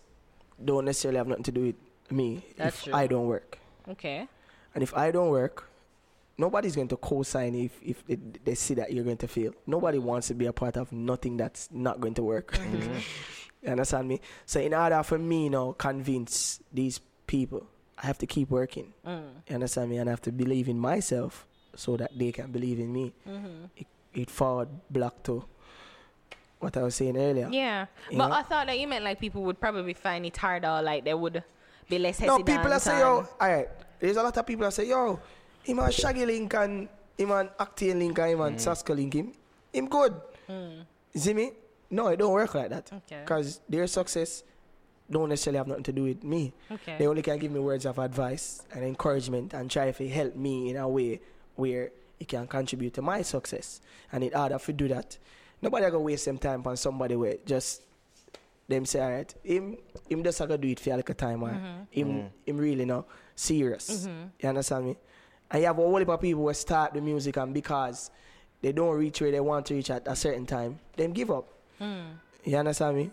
don't necessarily have nothing to do with me. That's true. I don't work. Okay. And if I don't work, nobody's going to co-sign if they see that you're going to fail. Nobody wants to be a part of nothing that's not going to work. You understand me? So in order for me now convince these people, I have to keep working. You understand me? And I have to believe in myself so that they can believe in me. It forward block to what I was saying earlier. Yeah. But I thought that you meant like people would probably find it harder, like they would be less hesitant. No, people that say, yo, all right, there's a lot of people that say, yo, him and Shaggy link and him and Octane link and him and Sasko link him good. See me? No, it don't work like that. Okay. Because their success don't necessarily have nothing to do with me. Okay. They only can give me words of advice and encouragement and try to help me in a way where it can contribute to my success. And in order to do that, nobody going to waste some time on somebody where just them say, all right, him just going to do it for a little time. Him really now serious. You understand me? And you have a whole lot of people who start the music and because they don't reach where they want to reach at a certain time, them give up. You understand me?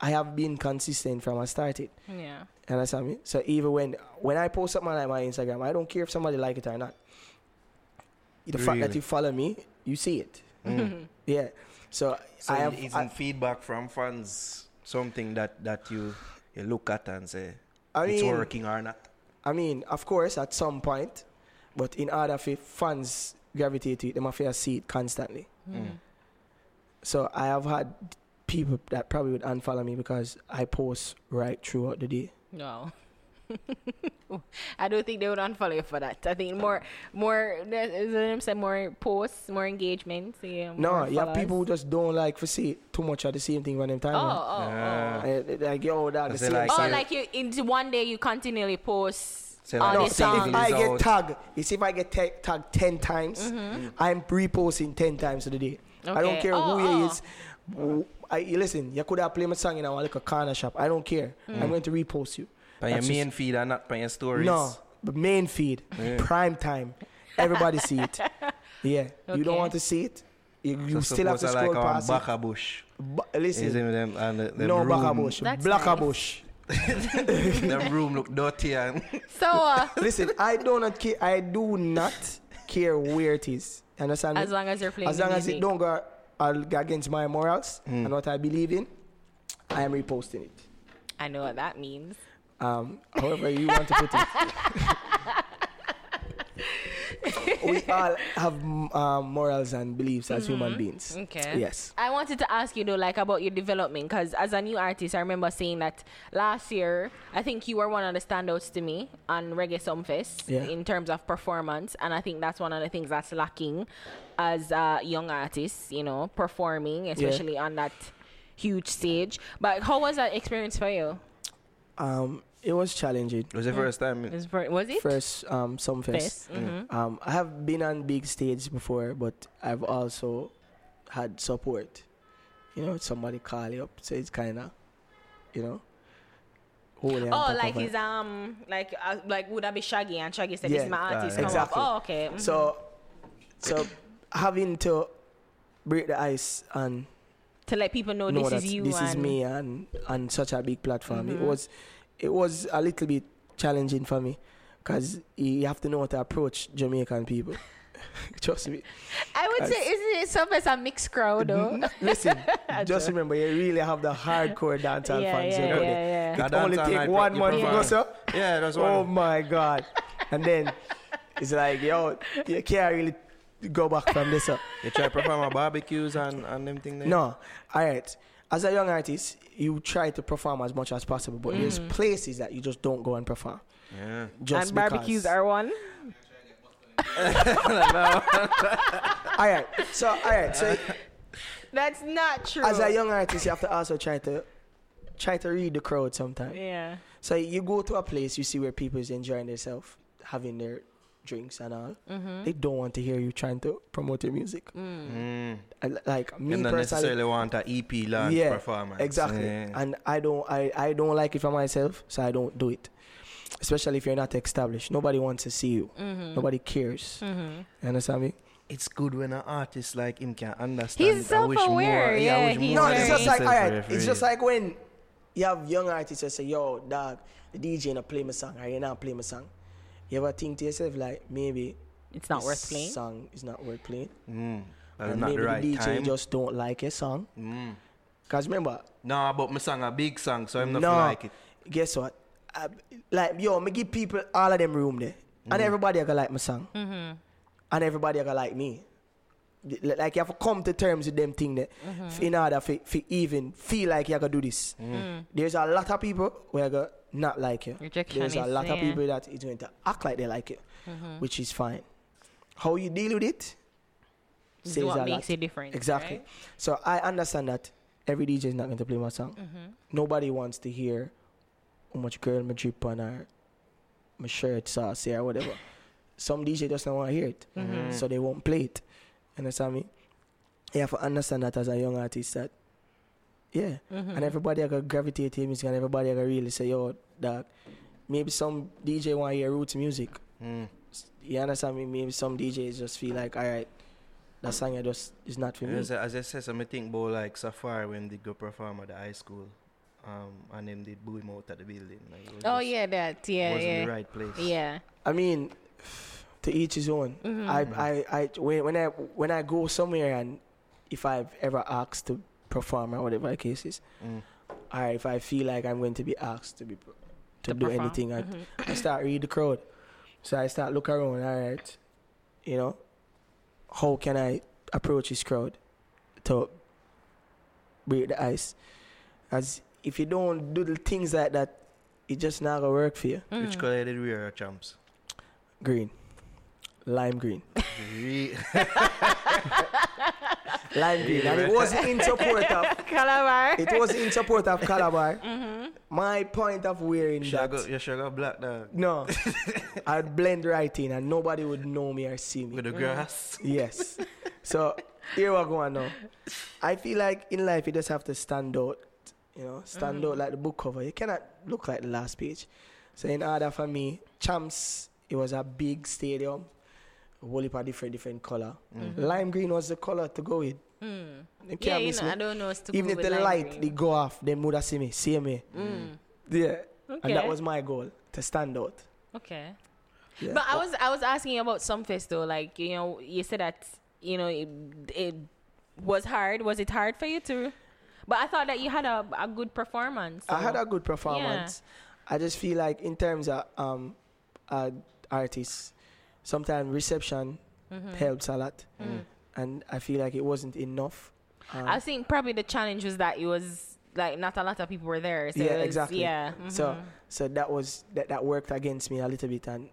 I have been consistent from I started. Yeah. You understand me? So even when I post something on my Instagram, I don't care if somebody like it or not. The fact that you follow me, you see it. Yeah. So isn't feedback from fans something that you look at and say, it's working or not? I mean, of course, at some point, but in order for fans gravitate to it, they must see it constantly. Mm. So I have had people that probably would unfollow me because I post right throughout the day. No. I don't think they would unfollow you for that. I think more more posts, more engagement. So no, you have people who just don't like to see too much of the same thing when they time. Like, yo, that's the same. Like you, in one day you continually post. So if I get tagged 10 times, mm-hmm. I'm reposting 10 times of the day. Okay. I don't care who he is. Listen, you could have played my song in a corner shop. I don't care. Mm. I'm going to repost you. By your main feed and not by your stories? No, but main feed, prime time. Everybody see it. Yeah. Okay. You don't want to see it? You still have to scroll past it. Bakabush. Listen. No Bakabush. Blackabush. The room look dirty and listen, I do not care where it is. Understand? As long as you're playing. As long as it don't go against my morals and what I believe in, I am reposting it. I know what that means. However you want to put it. We all have morals and beliefs as human beings. Okay. Yes. I wanted to ask you though, about your development, because as a new artist, I remember saying that last year, I think you were one of the standouts to me on Reggae Sumfest in terms of performance, and I think that's one of the things that's lacking as young artists, performing, especially on that huge stage. But how was that experience for you? It was challenging. It was the first time. Was it? First Sumfest. Mm-hmm. I have been on big stage before, but I've also had support. Somebody call you up, so it's kind of, would I be Shaggy? And Shaggy said, "This is my artist." Exactly. Up. Oh, okay. Mm-hmm. So having to break the ice and to let people know this is you. This is me, and on such a big platform, mm-hmm. It was a little bit challenging for me, because you have to know how to approach Jamaican people. Trust me. I would say, isn't it sometimes a mixed crowd, though? Listen, just remember, you really have the hardcore dancehall fans. It only take one month to go, so? Yeah, that's one. Oh, my God. And then it's like, you can't really go back from this up. You try to perform at barbecues and them things? No. All right. As a young artist, you try to perform as much as possible, but there's places that you just don't go and perform. Yeah. And barbecues are one. All right. So that's not true. As a young artist, you have to also try to read the crowd sometimes. Yeah. So you go to a place, you see where people is enjoying themselves, having their drinks and all. Mm-hmm. They don't want to hear you trying to promote their music. Mm. Like me and personally, necessarily want an EP long performance. Exactly. Yeah. And I don't like it for myself, so I don't do it. Especially if you're not established, nobody wants to see you. Mm-hmm. Nobody cares. Mm-hmm. You understand me? It's good when an artist like him can understand. He's self-aware. It's just like when you have young artists that say, "Yo, dog, the DJ not play my song. Are you not play my song?" You ever think to yourself, like, maybe it's not worth playing? Song is not worth playing. Mm, and not maybe the right DJ time. Just don't like your song. Because remember... No, but my song a big song, so I'm not going to like it. Guess what? I give people all of them room there. And everybody are going to like my song. Mm-hmm. And everybody are going to like me. Like, you have to come to terms with them thing there in order for even feel like you're going to do this. Mm. There's a lot of people who are going to not like you. There's a lot of people that is going to act like they like it, which is fine. How you deal with it is what makes it different. Exactly. Right? So I understand that every DJ is not going to play my song. Mm-hmm. Nobody wants to hear how much girl my drip on or my shirt saucy or whatever. Some DJ just don't want to hear it, so they won't play it. Understand me? You have to understand that as a young artist that and everybody are going to gravitate to your music, and everybody are going to really say, "Yo, that maybe some DJ want to hear roots music." Mm. You understand me? Maybe some DJs just feel like, "All right, that song I just is not for me." As I said, I think about like Safari when they go perform at the high school, and then they blew him out at the building. Wasn't the right place. Yeah. I mean, to each his own. Mm-hmm. I when I go somewhere and if I've ever asked to perform or whatever the case is, or if I feel like I'm going to be asked to do perform. Anything, I start read the crowd. So I start look around, all right, you know, how can I approach this crowd to break the ice? As if you don't do the things like that, it's just not gonna work for you. Which color did we wear, champs? Green. Lime green. Lime green. And it was in support of Calabar. It was in support of Calabar. My point of wearing that. You should go black now. No. I'd blend right in and nobody would know me or see me. With the grass. Yes. So here we're going now. I feel like in life you just have to stand out. You know, stand out like the book cover. You cannot look like the last page. So in order for me, Champs, it was a big stadium. Whole heap of different color. Lime green was the color to go with. Yeah, you know, I don't know. Even if the light they go off, they would have see me. Yeah, okay. And that was my goal, to stand out. Okay, yeah. But I was asking you about Sumfest though. Like, you know, you said that, you know, it was hard. Was it hard for you too? But I thought that you had a good performance. So. I had a good performance. Yeah. I just feel like in terms of artists, sometimes reception helps a lot, and I feel like it wasn't enough. I think probably the challenge was that it was like not a lot of people were there. So yeah, exactly. Yeah. So that was that worked against me a little bit, and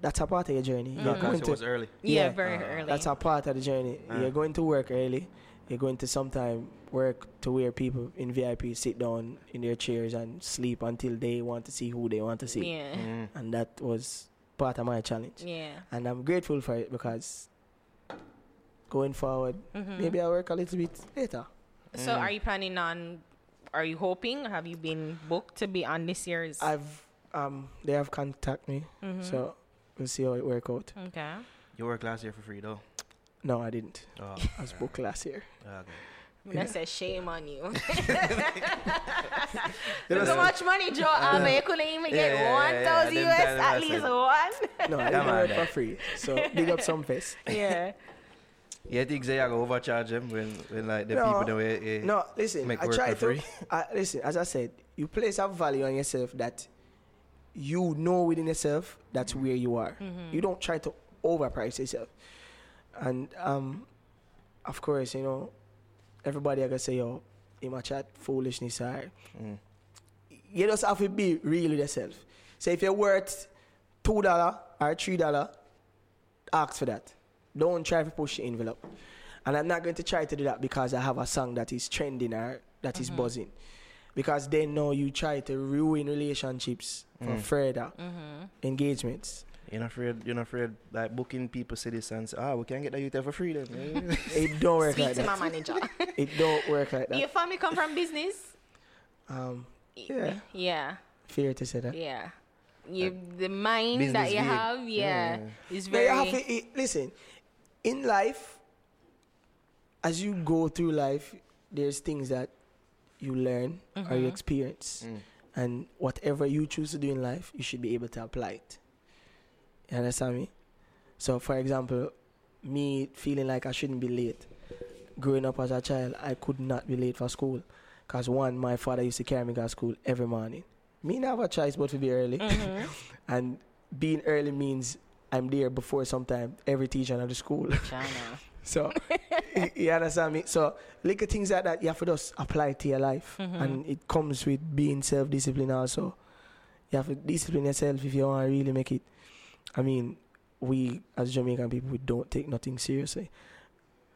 that's a part of your journey. Because it was early. Yeah, very early. That's a part of the journey. You're going to work early. You're going to sometime work to where people in VIP sit down in their chairs and sleep until they want to see who they want to see. Yeah. And that was part of my challenge. Yeah. And I'm grateful for it because going forward, maybe I'll work a little bit later. So are you hoping, have you been booked to be on this year's? They have contacted me, so we'll see how it works out. Okay. You worked last year for free though. No, I didn't. Oh, I was booked last year. Okay. That's a shame on you. There's so much money, Joe. You couldn't even get 1,000 US, at least one. No, I didn't work for free. So big up Sumfest. Yeah. You think they are gonna overcharge them when like the people the way? No, listen. Make I work try for to free. Listen. As I said, you place a value on yourself that you know within yourself that's where you are. You don't try to overprice yourself. And of course, you know, everybody I can say, yo, in my chat, foolishness, right? You just have to be real with yourself. So if you're worth $2 or $3, ask for that. Don't try to push the envelope. And I'm not going to try to do that because I have a song that is trending or that is buzzing. Because then now you try to ruin relationships for further engagements. You're not afraid like booking people citizens. We can't get that youth for free then. It don't work like that. Speak to my manager. It don't work like that. Your family come from business? Yeah. Yeah. Fair to say that. Yeah. The mind that you have, is very. You have to, listen, in life, as you go through life, there's things that you learn or you experience, and whatever you choose to do in life, you should be able to apply it. You understand me? So, for example, me feeling like I shouldn't be late. Growing up as a child, I could not be late for school. Because one, my father used to carry me to school every morning. Me never have a choice but to be early. And being early means I'm there before sometime every teacher at the school. So, you understand me? So, little things like that, you have to just apply to your life. And it comes with being self-disciplined also. You have to discipline yourself if you want to really make it. I mean, we as Jamaican people, we don't take nothing seriously.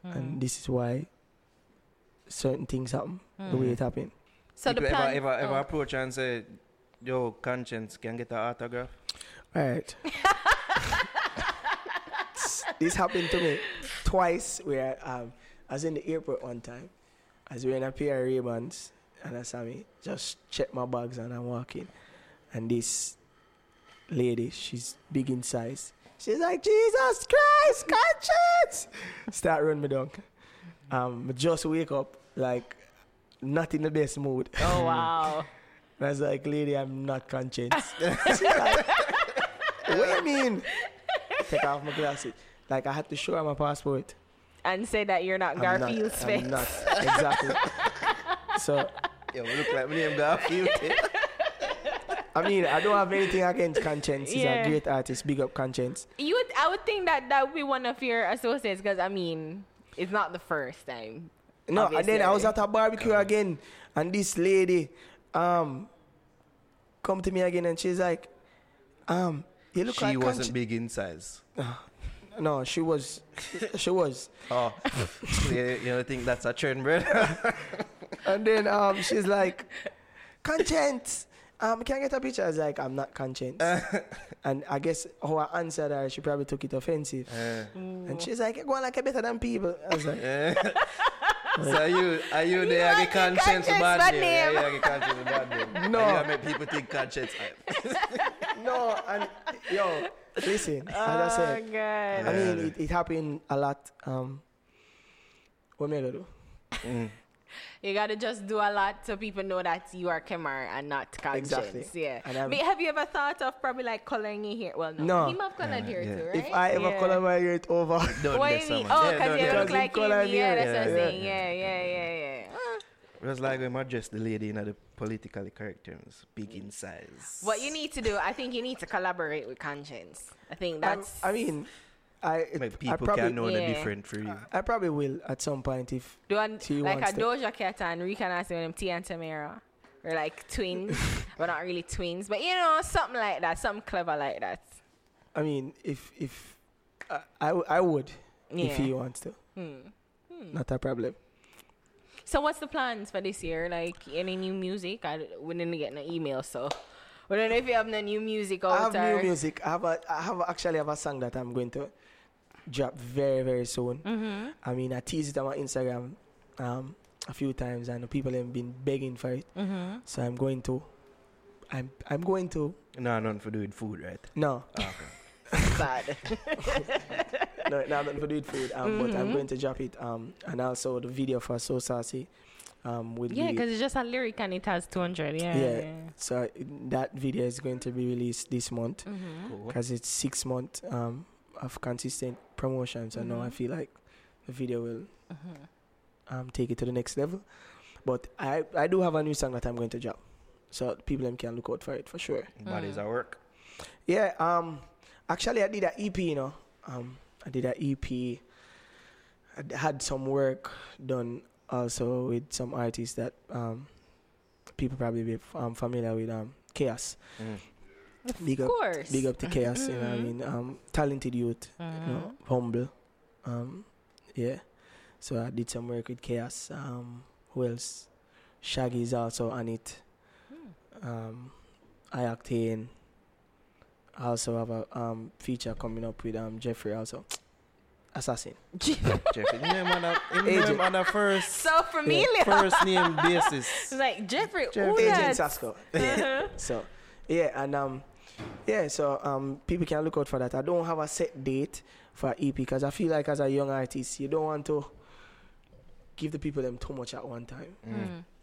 And this is why certain things happen the way it happened. So people ever approach and say, yo, conscience, can I get an autograph? All right. This happened to me twice where I was in the airport one time. I was wearing a pair of Ray-Bans and I saw me just check my bags and I'm walking. And this lady, she's big in size. She's like, Jesus Christ, conscience! Start running me down. Just wake up, like, not in the best mood. Oh, wow. And I was like, lady, I'm not conscious. She's like, what do you mean? Take off my glasses. Like, I had to show her my passport. and say that you're not Garfield's face. I'm not, exactly. So, yeah, we look like my name Garfield. I mean, I don't have anything against Conscience. He's a great artist. Big up Conscience. I would think that would be one of your associates, because I mean, it's not the first time. No, and then I was at a barbecue again, and this lady, come to me again, and she's like, you look like. She wasn't big in size. No, she was. Oh, you don't think that's a trend, bro? And then she's like, Conscience. Can I get a picture? I was like, I'm not Conscience. And I guess how I answered her, she probably took it offensive. And she's like, I go on like a better than people. I was like, so are you there? I get Conscience bad name. Yeah, I get Conscience bad name. No. I make people think Conscience. No, and yo, listen, as I said, I mean, it happened a lot. What am I going to do? You got to just do a lot so people know that you are Kemar and not Conscience. Exactly. Yeah. Have you ever thought of probably like coloring your hair? Well, no. He might have colored hair too, right? If I ever color my hair, it's over. Why? Oh, because you look like him. Yeah, that's what I'm saying. Yeah. It was like when I dressed the lady in the politically correct terms, big in size. What you need to do, I think you need to collaborate with Conscience. I think that's... I mean... I probably can know the different for you. I probably will at some point if she like wants a Doja Cat and Rick and Ashley and T and Tamara. We're like twins. We're not really twins, but you know, something like that, something clever like that. I mean, if I would if he wants to, not a problem. So what's the plans for this year? Like any new music? We didn't get no email, so. I don't know if you have no new music. I actually have a song that I'm going to drop very, very soon. Mm-hmm. I mean, I teased it on my Instagram a few times, and the people have been begging for it. Mm-hmm. So I'm going to. No, nothing for doing food, right? No. Oh, okay. Bad. No, nothing for doing food. But I'm going to drop it. And also the video for So Saucy. Because it's just a lyric and it has 200. Yeah. So that video is going to be released this month because it's 6 months of consistent promotion. So now I feel like the video will take it to the next level. But I do have a new song that I'm going to drop, so people can look out for it for sure. But is that work? Yeah. Actually, I did an EP. You know, I did an EP. I had some work done. Also with some artists that people probably be familiar with, Chaos. Big up to Chaos, you know what I mean? Talented youth, you know, humble. So I did some work with Chaos. Who else? Shaggy is also on it. I-Octane. I also have a feature coming up with Jeffrey also. Assassin. Jeffrey. Name on the first. So familiar. First name basis. It's like Jeffrey. Agent Sasko. So, and people can look out for that. I don't have a set date for EP because I feel like as a young artist, you don't want to give the people them too much at one time.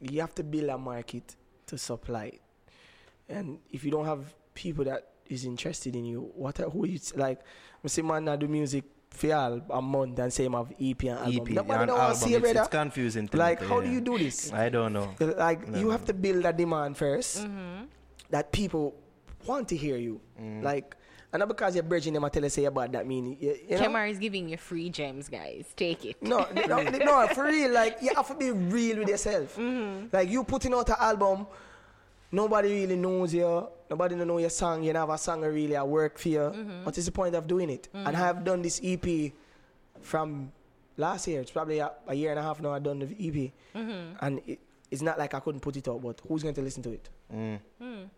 You have to build a market to supply it, and if you don't have people that is interested in you, who it's like, I see man I do music. For a month and same of EP and album. It's confusing. Like, how do you do this? I don't know. You have to build a demand first that people want to hear you. And not because you're bridging them and tell us say about that meaning. You know? Kemar is giving you free gems, guys. Take it. No, for real. Like, you have to be real with yourself. Like, you putting out an album, nobody really knows you. Nobody don't know your song. You never sang really at work for you. What is the point of doing it? And I have done this EP from last year. It's probably a year and a half now I've done the EP. And it's not like I couldn't put it out, but who's going to listen to it?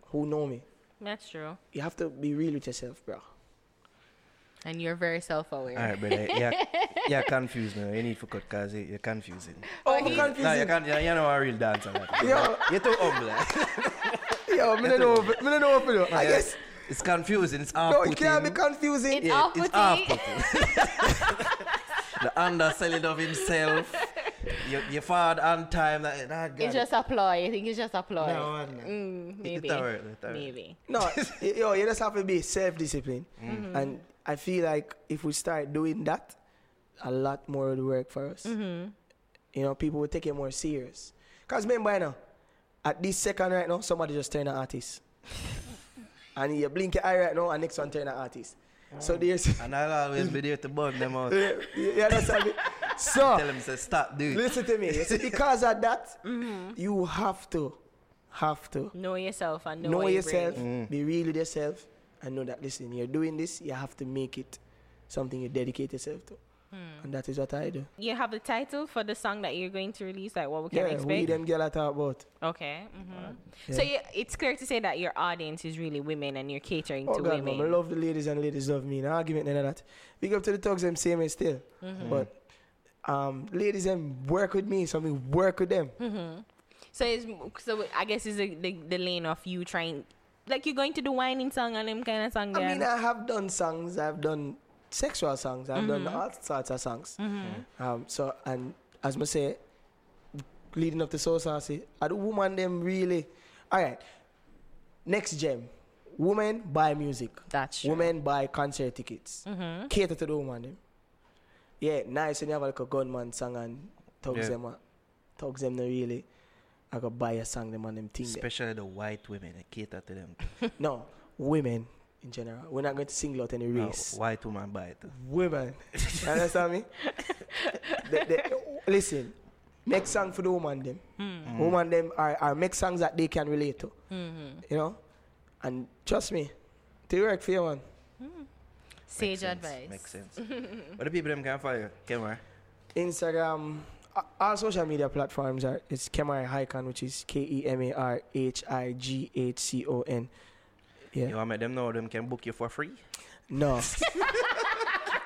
Who know me? That's true. You have to be real with yourself, bro. And you're very self-aware. All right, brother. You're confused now. You need to cut because you're confusing. Oh, I'm confusing. No, you're not a real dancer. You're too humble. I don't know. I guess it's confusing. It's off-putting. No, it can't be confusing. It's off-putting. The underselling of himself. Your father on time. It's just a ploy. I think it's just a ploy. No. Maybe. Maybe. No, you just have to be self-disciplined. And I feel like if we start doing that, a lot more would work for us. Mm-hmm. You know, people would take it more serious. Because remember, you know, at this second right now, somebody just turned an artist. And you blink your eye right now, and next one turn an artist. Oh. So there's... And I'll always be there to bug them out. You understand? So... Tell them, say, stop, dude. Listen to me. So because of that, mm-hmm. you have to... Know yourself and know yourself, be real with yourself, and know that, listen, you're doing this, you have to make it something you dedicate yourself to. Hmm. And that is what I do. You have the title for the song that you're going to release, like what we can expect? Yeah, who them girl I talk about. Okay. Mm-hmm. Yeah. So it's clear to say that your audience is really women and you're catering to women. Mom, I love the ladies and ladies love me. Now I give it none of that. Big up to the thugs, them same as still. Mm-hmm. But ladies, them work with me, so I work with them. Mm-hmm. So I guess it's the lane of you trying, like you're going to do whining song and them kind of song. I mean, I have done songs, I've done sexual songs, I've done all sorts of songs. Mm-hmm. So, and as I say, leading up to So Saucy, I do woman them really. All right, next gem, women buy music. That's true. Women buy concert tickets. Mm-hmm. Cater to the woman them. Yeah, nice when you have like a gunman song and talks them not really. I could buy a song them and them things. Especially the white women, I cater to them. No, women in general. We're not going to single out any race. No, white woman buy it. Women. You understand me? Listen, make songs for the woman them. Mm. Woman them are make songs that they can relate to. Mm-hmm. You know? And trust me, they work for you, man. Mm. Sage advice. Makes sense. What do people them can follow you? Kemar? Instagram. All social media platforms are, it's Kemar Highcon, which is KEMAR HIGHCON. Yeah. You want to make them know them can book you for free? No.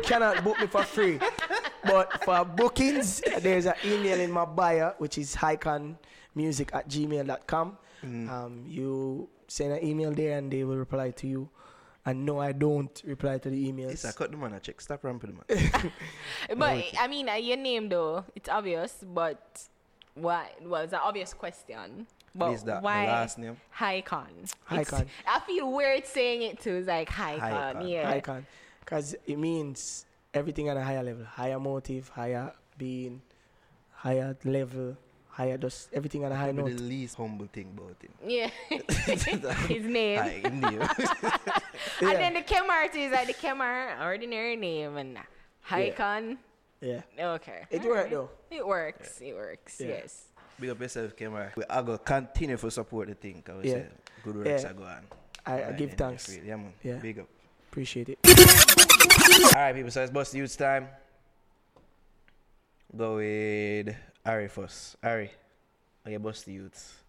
Cannot book me for free. But for bookings, there's an email in my bio, which is highconmusic@gmail.com. You send an email there and they will reply to you. And no, I don't reply to the emails. Yes, I cut the man a check. Stop ramping the man. But, okay. I mean, your name, though, it's obvious, but why? Well, it's an obvious question. But is that why last name? Highcon. I feel weird saying it, too. It's like Highcon. Yeah. Highcon. Because it means everything at a higher level. Higher motive, higher being, higher level. Higher, just everything on a high note. The least humble thing about him. Yeah. His name. Yeah. And then the Kemar too is like the Kemar, ordinary name, and Highcon. Yeah. Okay. It worked though. It works. Yeah. It works. Yeah. Yes. Big up yourself, Kemar. We are gonna continue to support the thing. Cause we say good works are going on. I give thanks. Yeah, man. Yeah. Big up. Appreciate it. All right, people. So it's Buss Di Utes time. Go with Ari first. Ari, okay, Buss Di Utes.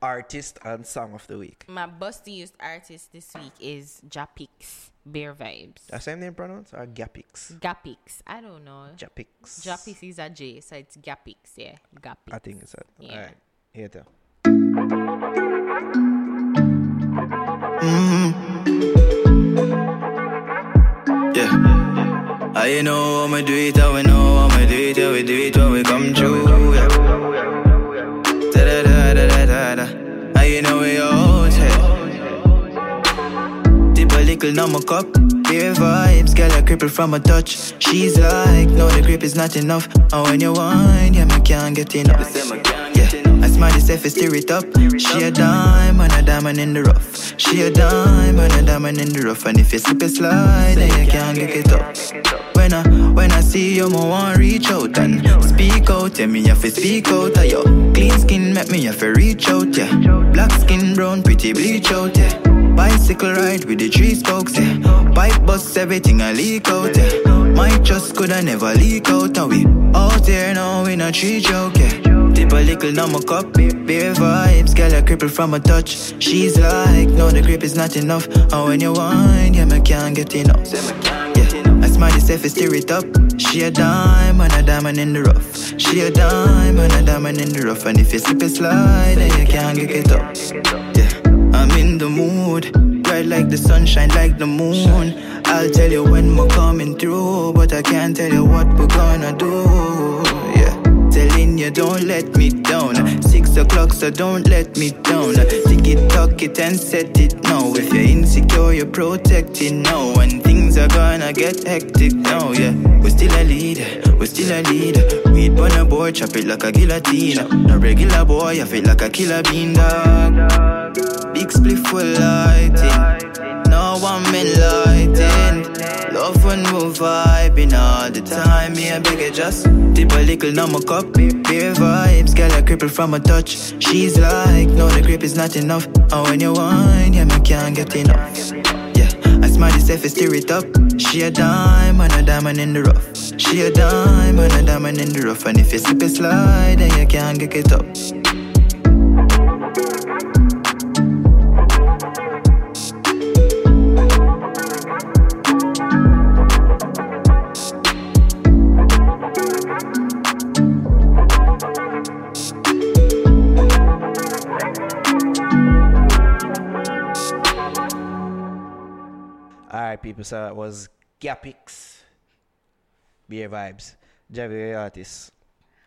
Artist and song of the week. My Buss Di Utes artist this week is Gapix, Bare Vibes. That same name pronounced or Gapix? Gapix. I don't know. Gapix. Gapix is a J, so it's Gapix, yeah. Gapix. I think it's that. Yeah. All right. Here it is. Yeah. I know I'ma do it, I know I'ma do it, we do it when we come true, yeah. You know we all head. Dip a little now my cup. Bare vibes, girl, I cripple from a touch. She's like, no, the grip is not enough. And when you whine, yeah, me can't get enough. Yeah, I smile yourself, I steer it up. She a dime and a diamond in the rough. She a dime and a diamond in the rough. And if you slip a slide, then you can't get it up. When I see you, I want reach out and speak out. Yeah, me have to speak out. Yo, clean skin, make me have to reach out. Yeah, black skin, brown, pretty bleach out. Yeah, bicycle ride with the tree spokes. Yeah, pipe bust, everything I leak out. Yeah, my trust could I never leak out. And we out there now in a tree joke. Yeah, dip a little now my cup. Bare vibes, girl, I cripple from a touch. She's like, no, the grip is not enough. And when you whine, yeah, me can't get enough. I smile yourself, I steer it up. She a dime and a diamond in the rough. She a dime and a diamond in the rough. And if you slip a slide, then you can't get it up. Yeah, I'm in the mood. Bright like the sunshine, like the moon. I'll tell you when we're coming through, but I can't tell you what we're gonna do. Yeah, telling you don't let me down. Six o'clock, so don't let me down. Tick it, tock it and set it now. If you're insecure, you're protected now. And things are gonna get hectic now, yeah. We're still a leader, we're still a leader. Weed on a boy, chop it like a guillotine. No regular boy, I feel like a killer bean, dog. Big spliff will light it. Now I'm enlightened. Love when we're vibing all the time. Me a bigger just dip a little, now my cup. Bare vibes, girl, I cripple from a touch. She's like, no, the grip is not enough. And when you whine, yeah, me can't get enough. Yeah, I smile yourself, I steer it up. She a dime and a diamond in the rough. She a dime and a diamond in the rough. And if you slip a slide, then you can't get it up. People, so that was Gapix, Bare Vibes. Do you have your artist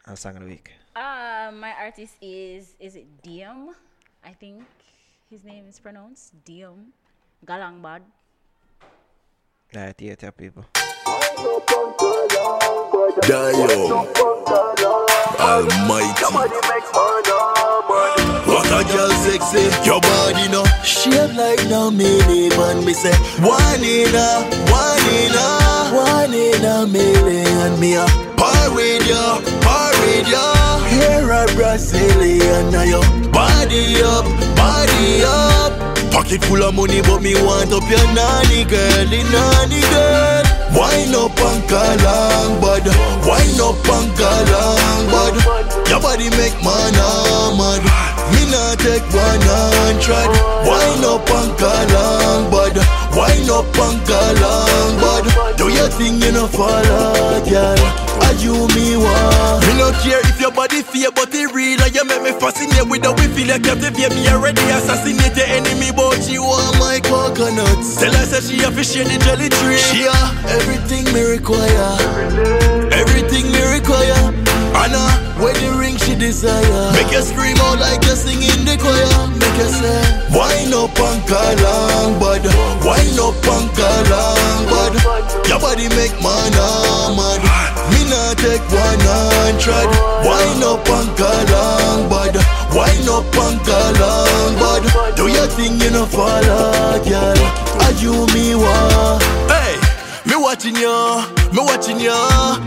and song of the week? My artist is it Dyum? I think his name is pronounced Dyum. Gallang Bad. Alright, yeah, tell people. Dyum Almighty. What a girl sexy, your body no shape like no million. Me say one in a, one in a, one in a million. Me a parade ya, here a Brazilian. Now your body up, body up. Pocket full of money but me want up your nanny girl, the nanny girl. Wine up and Gallang Bad, wine up and Gallang Bad. Your body make man mad, me not take 100. Wine up and Gallang Bad, wine up and Gallang Bad. Do your thing, you no fall out, girl. Are you me one? Me not care if your body fear, but it real. And you make me fascinate with how we feel. I captivate me already, assassinate the enemy, but you are my coconuts. Tell her that she appreciate the jelly tree. She everything me require, everything me require. Anna, wedding ring she desire. Make her scream out like you sing in the choir. Make her say, wine up and Gallang Bad, wine up and Gallang Bad. Your body make man mad, me not take 100. Wine up and Gallang Bad, wine up and Gallang Bad. Do your thing, you no fall out, girl. Are you me one? Hey. Me watching ya,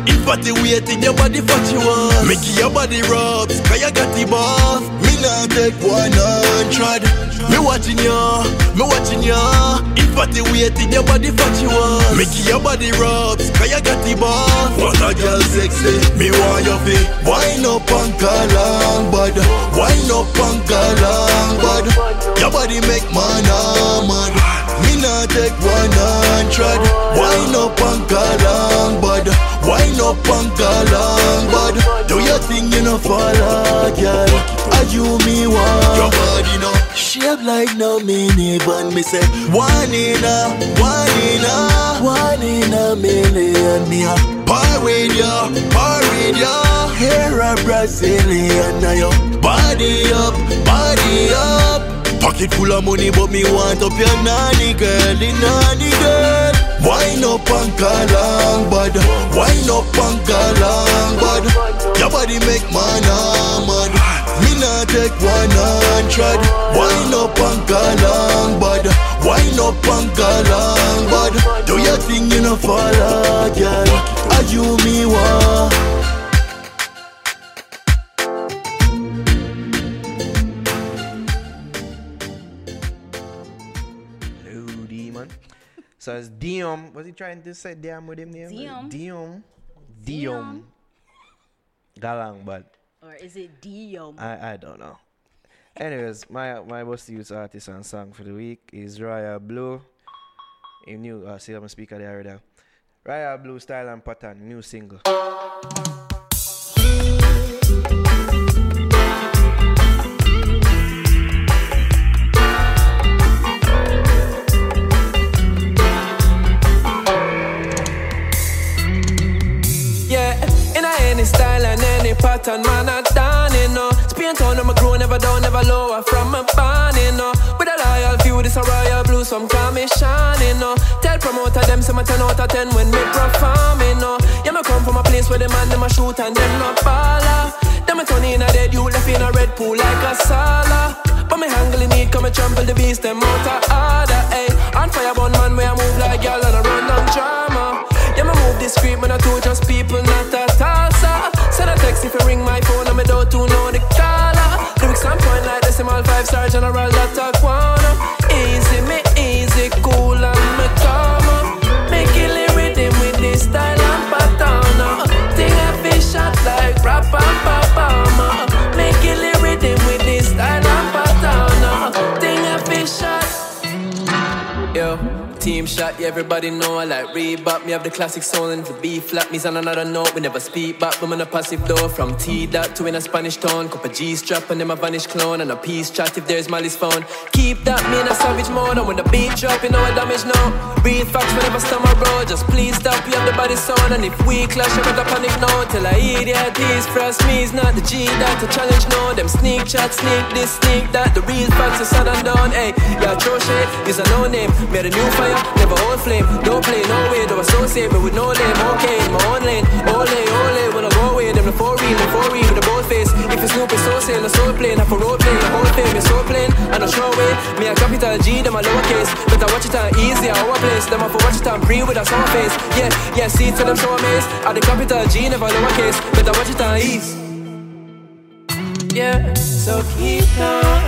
infatuated your body for you want. Make your body rubs, cause you got the buff. Me not take 100. Me watching ya, infatuated your body for you want. Make your body rubs, cause you got the buff. What a girl sexy, me want your feet. Wine up and Gallang Bad, wine up and Gallang Bad. Your body make man mad. Me not take 100. Wine up and Gallang Bad, wine up and Gallang Bad. Do your thing, you no fall out, girl. Are you me one? Your body no shape like no mini bun. Me say one in a, one in a, one in a million. Me a parade ya, here a Brazilian. Now your body up, body up. Pocket full of money, but me want up your nanny girl, the nanny girl. Wine up and Gallang Bad, wine up and Gallang Bad. Your body make man mad, me not take 100. Wine up and Gallang Bad, wine up and Gallang Bad. Do your thing, you no fall out, girl. Are you me one? So it's Dyum. Was he trying to say Dyum with him name? Dyum. Gallang Bad. Or is it Dyum? I don't know. Anyways, my Buss Di Utes artist and song for the week is Royal Blu. If new see I'm a speaker there already. Royal Blu, Style and Pattern, new single. Style and any pattern, man, I done it, no. Spain town, I'm a grown some time me shining, no. Tell promoter them some 10 out of 10 when me performing, no. Yeah, me come from a place where the man them a shoot and them not baller. Them a turn in a dead, you left in a red pool like a salah. But me handle need, come and trample the beast, them out of order, ayy. On fire one man where I move like y'all and I run down drama. Yeah, me move discreet, man, I do just people, not a tosser. Send a text if you ring my phone, I'm a don't to know the caller. Lyrics on point like decimal 5-star general, that I wanna. Easy, me easy, cool and me calm. Make it lyric rhythm with this style and pattern. Thing I fish shot like rap and pop armor. Make it lyric rhythm with this style and pattern. Thing I fish shot. Yo. Team shot, yeah, everybody know I like Reebok. Me have the classic soul and the B-flat. Me's on another note, we never speak back. Women a passive door from T-Dot to in a Spanish town. Cup a G-strap and them a vanished clone. And a peace chat if there's malice found. Keep that, me in a savage mode. And when the beat drop, you know I damage now. Read facts whenever stomach roll. Just please stop, you have the body sound. And if we clash, I got a panic now. Till I eat, yeah, these frost me's not the G-Dot. The challenge now, them sneak chat, sneak this, sneak that. The real facts are sad and down, ayy. Yeah, throw shade, use a no-name. Made a new fire. Never hold flame, don't play no way. Though associate me with no name, okay. My own lane, ole, when I go away. Them the four real with the bold face. If it's snoop, it's so sane, it's so plain. I for road play, the whole thing is so plain. And I sure way, me a capital G, them a lowercase. But I watch it on easy, our place. Them I for watch it on breathe with a sour face. Yeah, see, tell them so amazed. At the capital G, never lowercase. But I watch it on ease. Yeah, so keep on.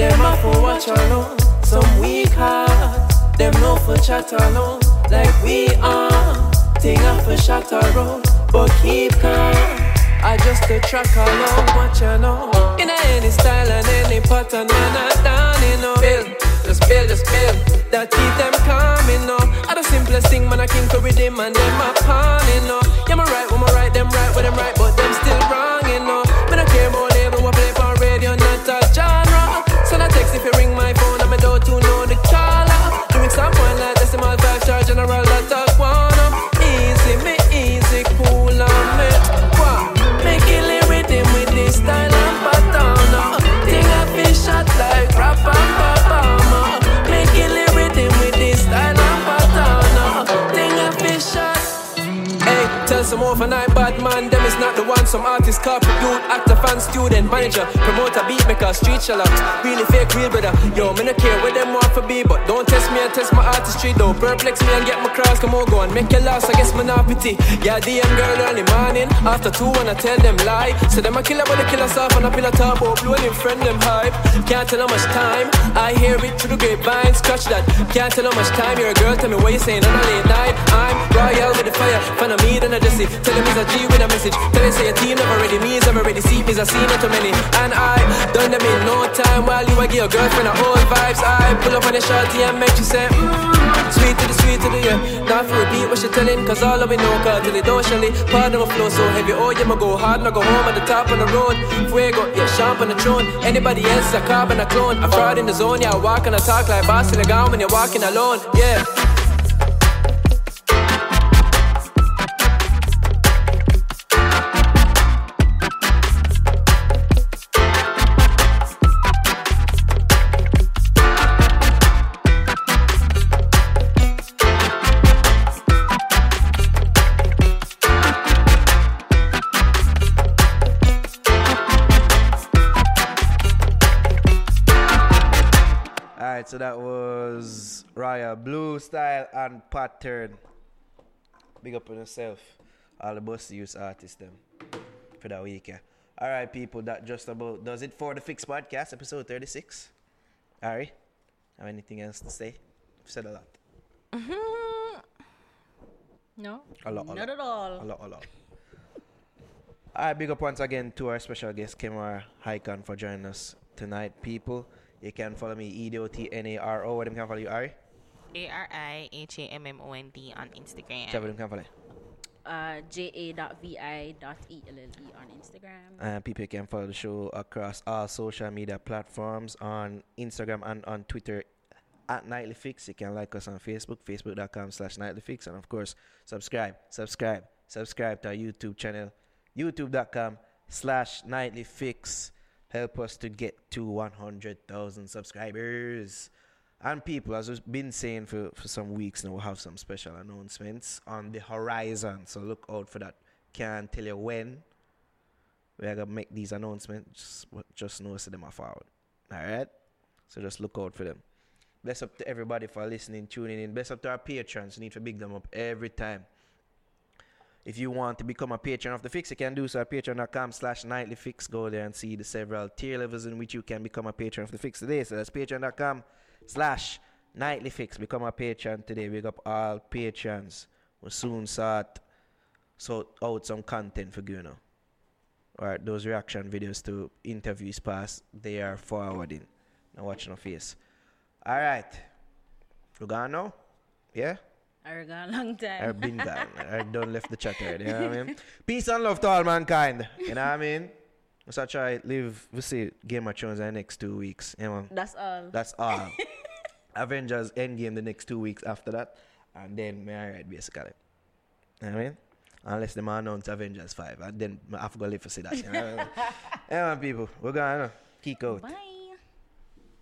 Them I for watch alone. Some weak heart. Them no for chat alone, like we are. Thing up for shot around, but keep calm. I just a track along, what you know. In any style and any pattern, man, I done, you know. Build, that keep them calm, you know. I the simplest thing, man, I can go with them and them my pawn, you know. Yeah, my right, when I right, them right, when them right, but them still wrong, you know. When I came on here, I play for radio, not a genre. Send a text if you ring my phone, I'm a door to know the caller. Some point like decimal 5-star general that I wanna. Easy, me easy, cool on me. Make it lyric rhythm with this style and pattern. Thing I fish shot like rap and pop. Make it lyric rhythm with this style and pattern. Thing I fish shot. Hey, tell some overnight bad man, them is not the one. Some artist, corporate dude, actor, fan, student, manager, promoter, beat maker, street shallops. Really fake, real brother. Yo, me no care where them want for be, but don't test me and test my artistry though. Perplex me and get my cross, come on, go and make your loss. I guess me not pity. Yeah, DM girl early morning. After 2 and I tell them lie. So them a killer, but they kill us off and I pill a top. Oh, blue and friend them hype. Can't tell how much time I hear it through the grapevine. Scratch that. Can't tell how much time you're a girl. Tell me what you saying on a late night. I'm royal with the fire. Fan of me, then I just see. Tell him he's a G with a message. Tell him say a team never ready. Me's never ready. See me's a scene not too many. And I done them in no time. While you a get your girlfriend a old vibes. I pull up on the shorty and make you say sweet to the yeah. Not for repeat what she telling, cause all of me know cause till it don't shally. Pardon my flow so heavy, oh yeah, ma go hard, ma go home at the top of the road. Fuego, yeah, sharp on the throne. Anybody else is a carbon, a clone. A fraud in the zone, yeah, I walk and I talk like boss in the gown when you're walking alone, yeah. So that was Royal Blu, Style and Pattern. Big up on yourself, all the Buss Di Utes artists them for that week, yeah. All right, people, that just about does it for the Fix Podcast, episode 36. All right, have anything else to say? I've said a lot. Mm-hmm. No, a lot. Not at all. A lot. All right, big up once again to our special guest, Kemar Highcon, for joining us tonight, people. You can follow me, EDOTNARO. Where them can follow you, Ari? ARIHAMMOND on Instagram. Where them can follow you? JA.VI.ELLE on Instagram. And people can follow the show across all social media platforms on Instagram and on Twitter at Nightly Fix. You can like us on Facebook, facebook.com/NightlyFix. And of course, subscribe to our YouTube channel, youtube.com/NightlyFix. Help us to get to 100,000 subscribers. And people, as we've been saying for some weeks now, we'll have some special announcements on the horizon. So look out for that. Can't tell you when we are going to make these announcements. Just know so them are forward. All right? So just look out for them. Bless up to everybody for listening, tuning in. Bless up to our patrons. Need to big them up every time. If you want to become a patron of The Fix, you can do so at patreon.com/nightlyfix. Go there and see the several tier levels in which you can become a patron of The Fix today. So that's patreon.com/nightlyfix. Become a patron today. Big up all patrons. We'll soon sort out some content for you now. Alright, those reaction videos to interviews past, they are forwarding. Now watch no face. Alright. You gone now? Yeah? I've gone a long time. I've been gone. I done left the chat already. You know what I mean? Peace and love to all mankind. You know what I mean? So I try live, we see Game of Thrones in the next 2 weeks. You know? That's all. That's all. Avengers Endgame the next 2 weeks after that. And then me alright basically. You know what I mean? Unless they announce Avengers 5. And then I have to go live for see that. You know what I mean? Anyway, people, we're gone. Kick out. Bye.